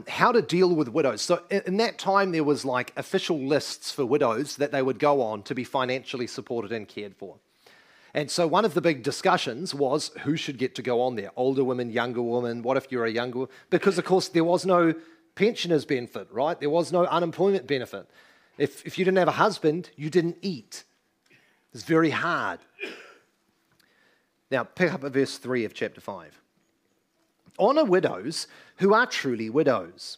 how to deal with widows. So in that time, there was like official lists for widows that they would go on to be financially supported and cared for. And so one of the big discussions was who should get to go on there, older women, younger women, what if you're a younger woman? Because, of course, there was no pensioners' benefit, right? There was no unemployment benefit. If you didn't have a husband, you didn't eat. It's very hard. Now, pick up at verse 3 of chapter 5. Honour widows who are truly widows.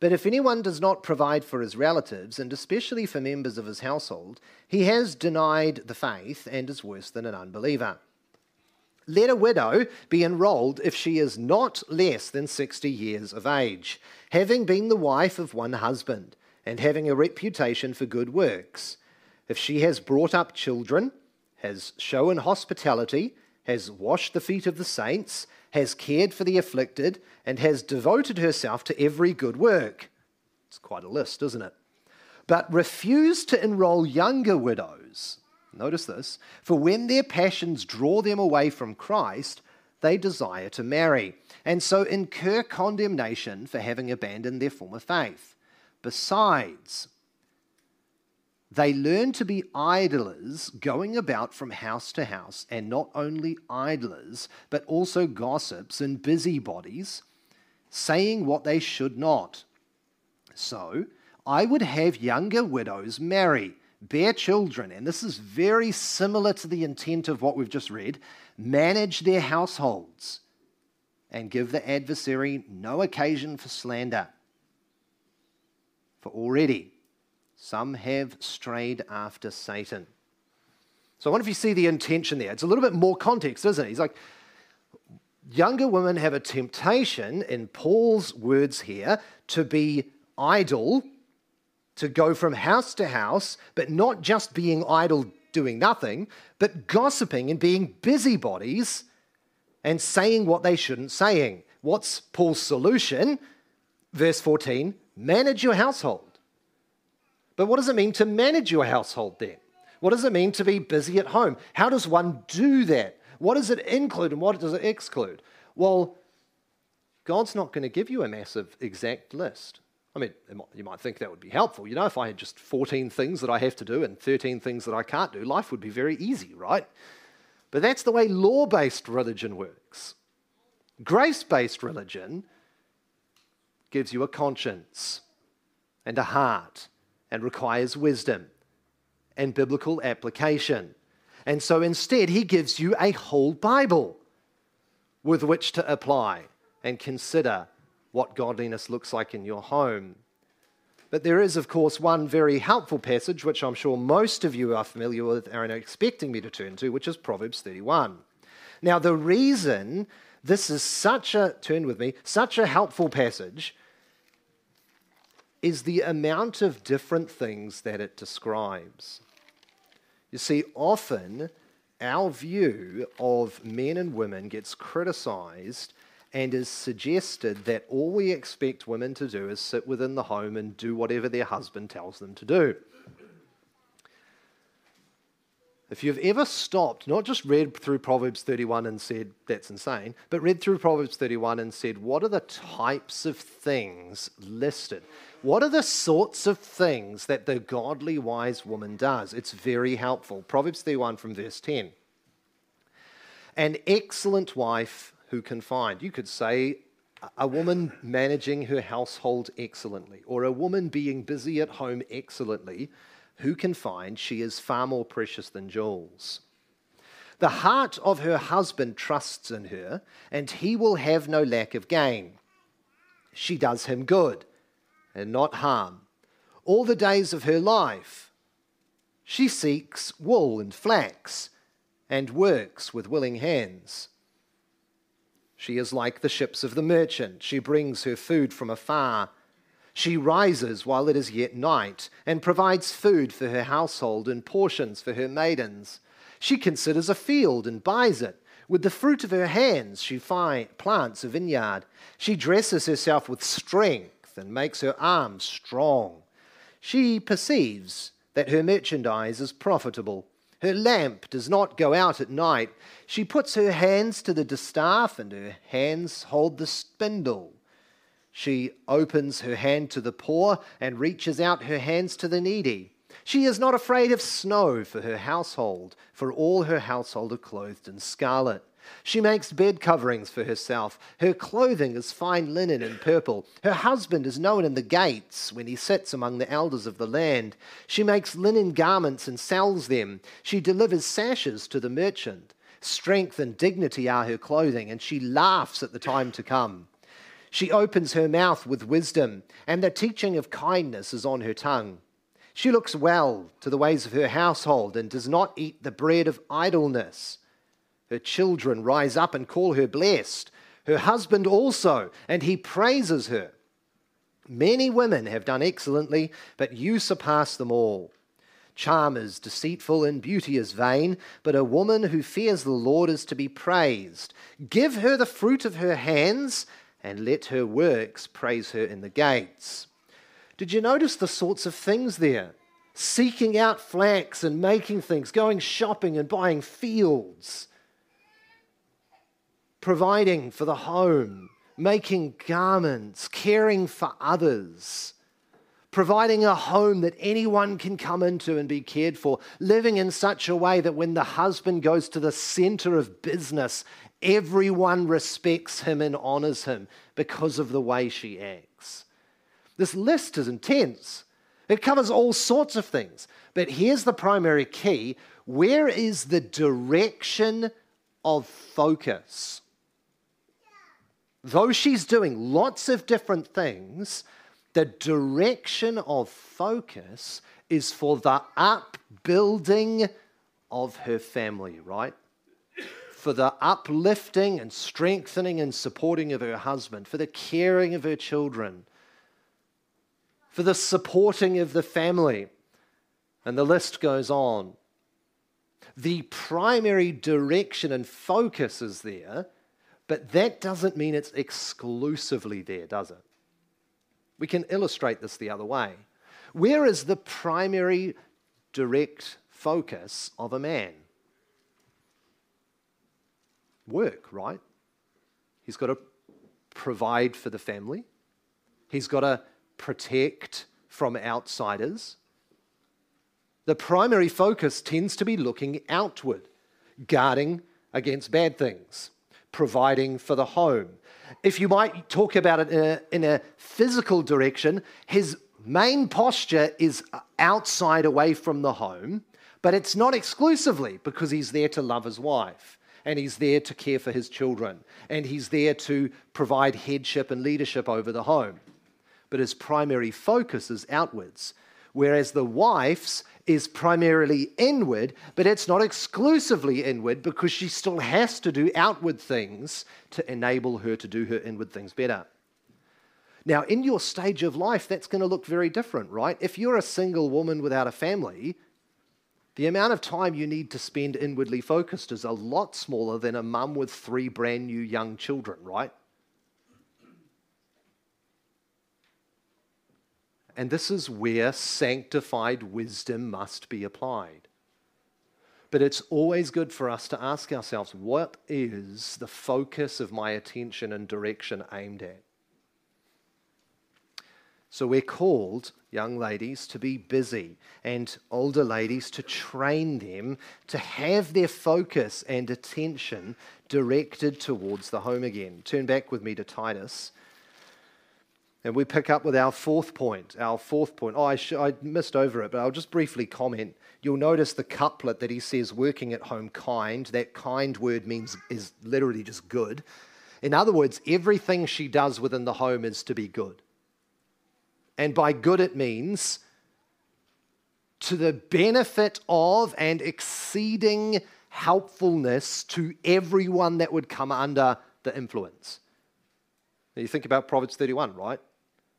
But if anyone does not provide for his relatives, and especially for members of his household, he has denied the faith and is worse than an unbeliever. Let a widow be enrolled if she is not less than 60 years of age, having been the wife of one husband, and having a reputation for good works. If she has brought up children, has shown hospitality, has washed the feet of the saints, has cared for the afflicted, and has devoted herself to every good work. It's quite a list, isn't it? But refuse to enroll younger widows. Notice this. For when their passions draw them away from Christ, they desire to marry, and so incur condemnation for having abandoned their former faith. Besides, they learn to be idlers, going about from house to house, and not only idlers, but also gossips and busybodies, saying what they should not. So I would have younger widows marry, bear children, and this is very similar to the intent of what we've just read, manage their households, and give the adversary no occasion for slander. For already some have strayed after Satan. So I wonder if you see the intention there. It's a little bit more context, isn't it? He's like, younger women have a temptation, in Paul's words here, to be idle, to go from house to house, but not just being idle doing nothing, but gossiping and being busybodies and saying what they shouldn't saying. What's Paul's solution? Verse 14, manage your household. But what does it mean to manage your household then? What does it mean to be busy at home? How does one do that? What does it include and what does it exclude? Well, God's not going to give you a massive exact list. I mean, you might think that would be helpful. You know, if I had just 14 things that I have to do and 13 things that I can't do, life would be very easy, right? But that's the way law-based religion works. Grace-based religion gives you a conscience and a heart, and requires wisdom and biblical application. And so instead, he gives you a whole Bible with which to apply and consider what godliness looks like in your home. But there is, of course, one very helpful passage, which I'm sure most of you are familiar with and are expecting me to turn to, which is Proverbs 31. Now, the reason this is such a helpful passage is the amount of different things that it describes. You see, often our view of men and women gets criticized and is suggested that all we expect women to do is sit within the home and do whatever their husband tells them to do. If you've ever stopped, not just read through Proverbs 31 and said, that's insane, but read through Proverbs 31 and said, what are the types of things listed? What are the sorts of things that the godly wise woman does? It's very helpful. Proverbs 31 from verse 10. an excellent wife who can find. You could say a woman managing her household excellently, or a woman being busy at home excellently, who can find? She is far more precious than jewels. The heart of her husband trusts in her, and he will have no lack of gain. She does him good and not harm all the days of her life. She seeks wool and flax and works with willing hands. She is like the ships of the merchant. She brings her food from afar. She rises while it is yet night and provides food for her household and portions for her maidens. She considers a field and buys it. With the fruit of her hands she plants a vineyard. She dresses herself with strength and makes her arms strong. She perceives that her merchandise is profitable. Her lamp does not go out at night. She puts her hands to the distaff, and her hands hold the spindle. She opens her hand to the poor and reaches out her hands to the needy. She is not afraid of snow for her household, for all her household are clothed in scarlet. She makes bed coverings for herself. Her clothing is fine linen and purple. Her husband is known in the gates when he sits among the elders of the land. She makes linen garments and sells them. She delivers sashes to the merchant. Strength and dignity are her clothing, and she laughs at the time to come. She opens her mouth with wisdom, and the teaching of kindness is on her tongue. She looks well to the ways of her household and does not eat the bread of idleness. Her children rise up and call her blessed, her husband also, and he praises her. Many women have done excellently, but you surpass them all. Charm is deceitful and beauty is vain, but a woman who fears the Lord is to be praised. Give her the fruit of her hands, and let her works praise her in the gates. Did you notice the sorts of things there? Seeking out flax and making things, going shopping and buying fields, providing for the home, making garments, caring for others, providing a home that anyone can come into and be cared for, living in such a way that when the husband goes to the center of business, everyone respects him and honors him because of the way she acts. This list is intense. It covers all sorts of things. But here's the primary key. Where is the direction of focus? Though she's doing lots of different things, the direction of focus is for the upbuilding of her family, right? For the uplifting and strengthening and supporting of her husband, for the caring of her children, for the supporting of the family. And the list goes on. The primary direction and focus is there, but that doesn't mean it's exclusively there, does it? We can illustrate this the other way. Where is the primary direct focus of a man? Work, right? He's got to provide for the family. He's got to protect from outsiders. The primary focus tends to be looking outward, guarding against bad things, providing for the home. If you might talk about it in a physical direction, his main posture is outside, away from the home, but it's not exclusively, because he's there to love his wife, and he's there to care for his children, and he's there to provide headship and leadership over the home. But his primary focus is outwards, whereas the wife's is primarily inward, but it's not exclusively inward, because she still has to do outward things to enable her to do her inward things better. Now, in your stage of life, that's going to look very different, right? If you're a single woman without a family, the amount of time you need to spend inwardly focused is a lot smaller than a mum with 3 brand new young children, right? And this is where sanctified wisdom must be applied. But it's always good for us to ask ourselves, what is the focus of my attention and direction aimed at? So we're called, young ladies, to be busy, and older ladies to train them to have their focus and attention directed towards the home again. Turn back with me to Titus. And we pick up with our fourth point. Oh, I missed over it, but I'll just briefly comment. You'll notice the couplet that he says, working at home kind. That kind word means is literally just good. In other words, everything she does within the home is to be good. And by good it means to the benefit of and exceeding helpfulness to everyone that would come under the influence. Now you think about Proverbs 31, right?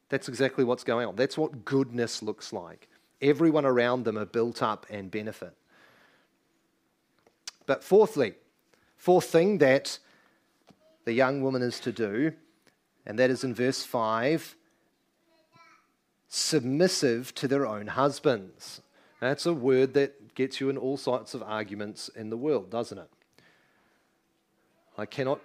That's exactly what's going on. That's what goodness looks like. Everyone around them are built up and benefit. But fourthly, fourth thing that the young woman is to do, and that is in verse 5, submissive to their own husbands. That's a word that gets you in all sorts of arguments in the world, doesn't it? I cannot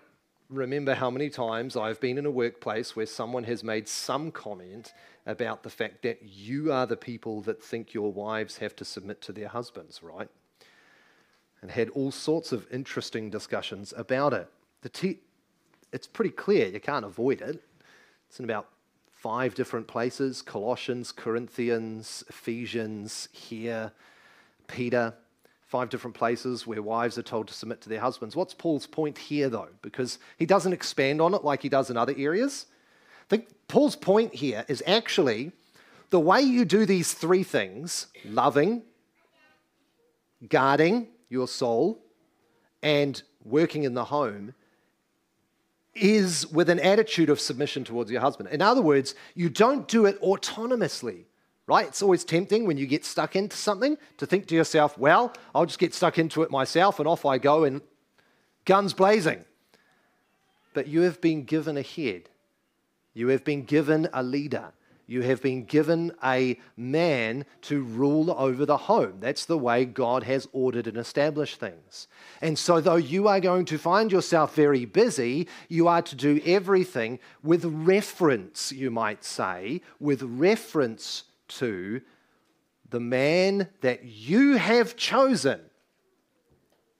remember how many times I've been in a workplace where someone has made some comment about the fact that you are the people that think your wives have to submit to their husbands, right? And had all sorts of interesting discussions about it. It's pretty clear, you can't avoid it. It's in about 5 different places: Colossians, Corinthians, Ephesians, here, Peter. 5 different places where wives are told to submit to their husbands. What's Paul's point here, though? Because he doesn't expand on it like he does in other areas. I think Paul's point here is actually the way you do these 3 things, loving, guarding your soul, and working in the home, is with an attitude of submission towards your husband. In other words, you don't do it autonomously. Right? It's always tempting when you get stuck into something to think to yourself, well, I'll just get stuck into it myself and off I go and guns blazing. But you have been given a head. You have been given a leader. You have been given a man to rule over the home. That's the way God has ordered and established things. And so though you are going to find yourself very busy, you are to do everything with reference, you might say, with reference to the man that you have chosen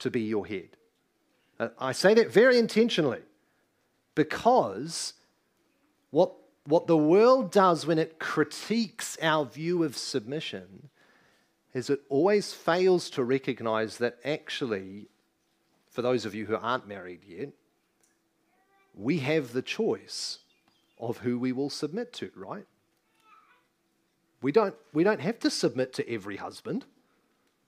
to be your head. I say that very intentionally because what the world does when it critiques our view of submission is it always fails to recognize that actually, for those of you who aren't married yet, we have the choice of who we will submit to, right? We don't have to submit to every husband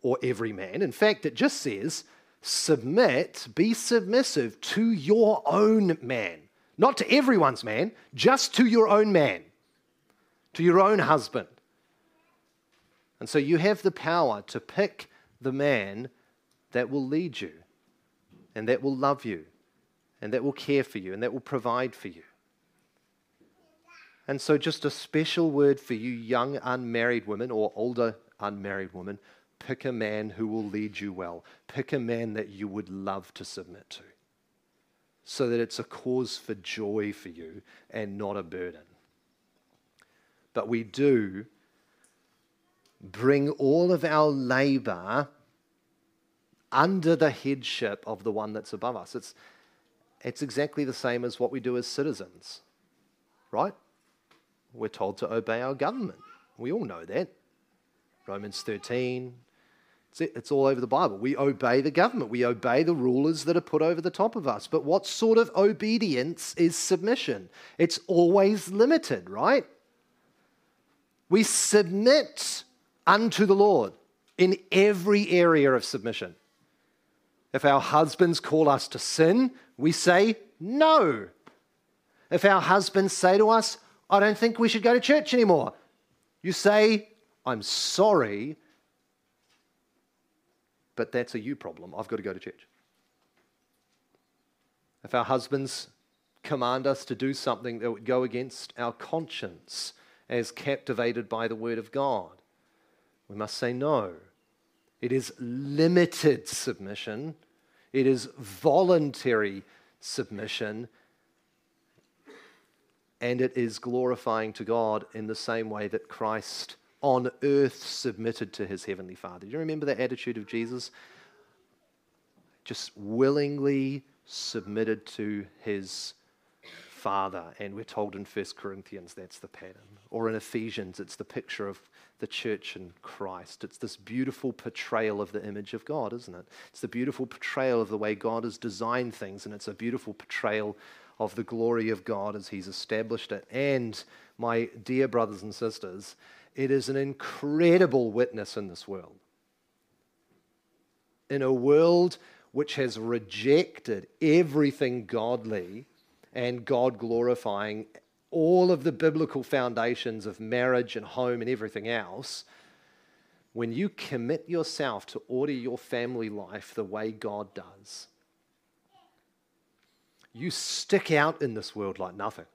or every man. In fact, it just says, submit, be submissive to your own man. Not to everyone's man, just to your own man, to your own husband. And so you have the power to pick the man that will lead you and that will love you and that will care for you and that will provide for you. And so just a special word for you young unmarried women or older unmarried women, pick a man who will lead you well. Pick a man that you would love to submit to so that it's a cause for joy for you and not a burden. But we do bring all of our labor under the headship of the one that's above us. It's exactly the same as what we do as citizens, right? We're told to obey our government. We all know that. Romans 13. It's all over the Bible. We obey the government. We obey the rulers that are put over the top of us. But what sort of obedience is submission? It's always limited, right? We submit unto the Lord in every area of submission. If our husbands call us to sin, we say no. If our husbands say to us, I don't think we should go to church anymore, you say, I'm sorry, but that's a you problem. I've got to go to church. If our husbands command us to do something that would go against our conscience as captivated by the word of God, we must say no. It is limited submission. It is voluntary submission. and it is glorifying to God in the same way that Christ on earth submitted to his heavenly Father. Do you remember that attitude of Jesus? Just willingly submitted to his Father, and we're told in First Corinthians that's the pattern. Or in Ephesians, it's the picture of the church in Christ. It's this beautiful portrayal of the image of God, isn't it? It's the beautiful portrayal of the way God has designed things, and it's a beautiful portrayal of the glory of God as he's established it. And my dear brothers and sisters, it is an incredible witness in this world. In a world which has rejected everything godly and God glorifying, all of the biblical foundations of marriage and home and everything else, when you commit yourself to order your family life the way God does, you stick out in this world like nothing.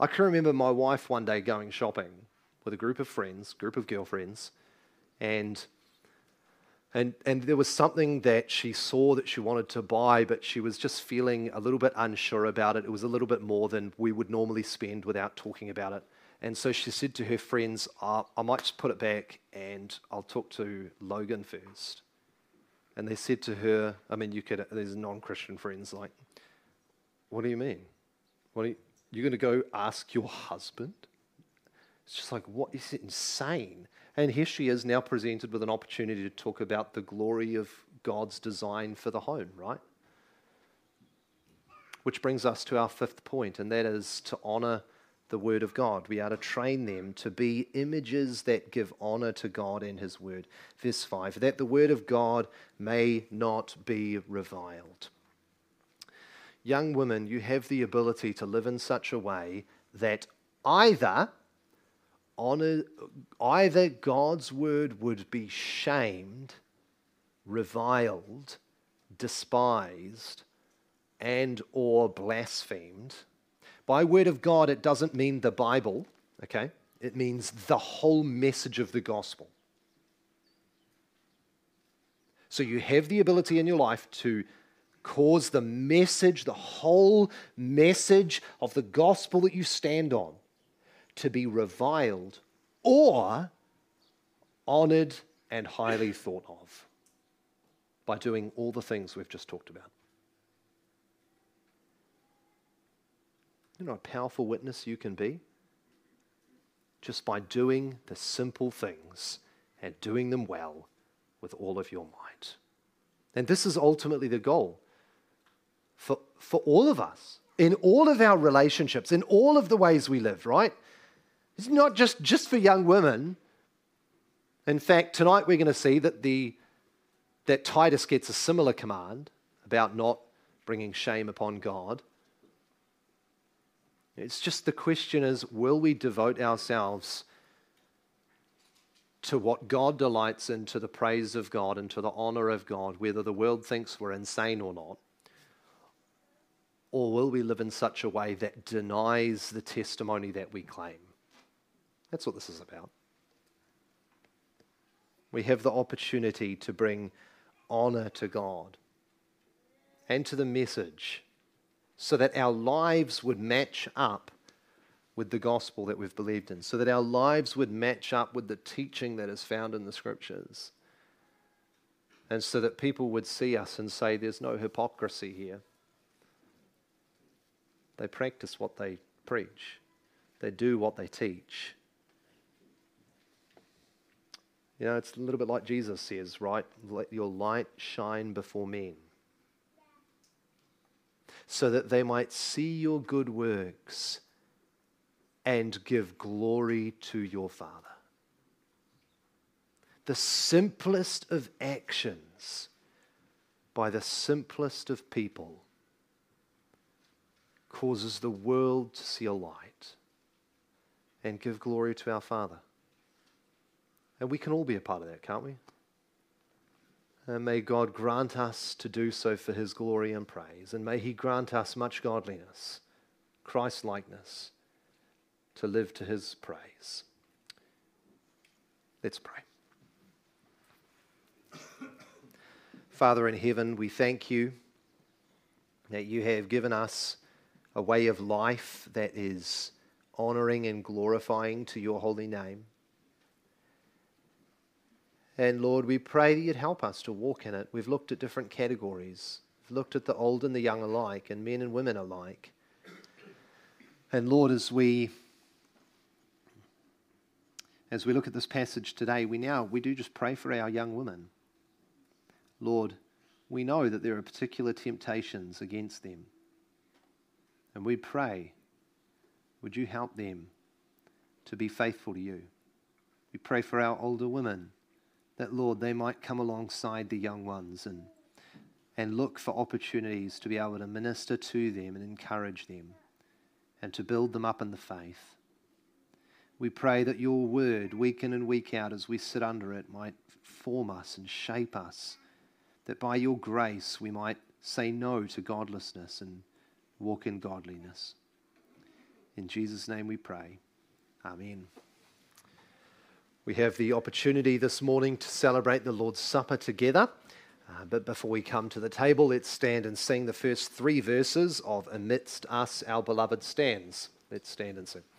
I can remember my wife one day going shopping with a group of friends, group of girlfriends, and there was something that she saw that she wanted to buy, but she was just feeling a little bit unsure about it. It was a little bit more than we would normally spend without talking about it. And so she said to her friends, I might just put it back and I'll talk to Logan first. And they said to her, these non-Christian friends, like, what do you mean? You're going to go ask your husband? It's just like, what is it, insane? And here she is now presented with an opportunity to talk about the glory of God's design for the home, right? Which brings us to our fifth point, and that is to honor the word of God. We are to train them to be images that give honor to God and his word. Verse 5, that the word of God may not be reviled. Young women, you have the ability to live in such a way that either God's word would be shamed, reviled, despised, and or blasphemed. By word of God, it doesn't mean the Bible, okay? It means the whole message of the gospel. So you have the ability in your life to cause the message, the whole message of the gospel that you stand on, to be reviled or honored and highly thought of by doing all the things we've just talked about. You know, a powerful witness you can be just by doing the simple things and doing them well with all of your might. And this is ultimately the goal for all of us, in all of our relationships, in all of the ways we live, right? It's not just for young women. In fact, tonight we're going to see that that Titus gets a similar command about not bringing shame upon God. It's just the question is, will we devote ourselves to what God delights in, to the praise of God and to the honor of God, whether the world thinks we're insane or not? Or will we live in such a way that denies the testimony that we claim? That's what this is about. We have the opportunity to bring honor to God and to the message so that our lives would match up with the gospel that we've believed in, so that our lives would match up with the teaching that is found in the scriptures, and so that people would see us and say, there's no hypocrisy here. They practice what they preach. They do what they teach. You know, it's a little bit like Jesus says, right? Let your light shine before men, so that they might see your good works and give glory to your Father. The simplest of actions by the simplest of people causes the world to see a light and give glory to our Father. And we can all be a part of that, can't we? And may God grant us to do so for his glory and praise, and may he grant us much godliness, Christ-likeness, to live to his praise. Let's pray. Father in heaven, we thank you that you have given us a way of life that is honoring and glorifying to your holy name. And Lord, we pray that you'd help us to walk in it. We've looked at different categories. We've looked at the old and the young alike, and men and women alike. And Lord, as we look at this passage today, we do just pray for our young women. Lord, we know that there are particular temptations against them. And we pray, would you help them to be faithful to you? We pray for our older women, that, Lord, they might come alongside the young ones and look for opportunities to be able to minister to them and encourage them and to build them up in the faith. We pray that your word, week in and week out, as we sit under it, might form us and shape us, that by your grace we might say no to godlessness and walk in godliness. In Jesus' name we pray. Amen. We have the opportunity this morning to celebrate the Lord's Supper together. But before we come to the table, let's stand and sing the first 3 verses of Amidst Us, Our Beloved Stands. Let's stand and sing.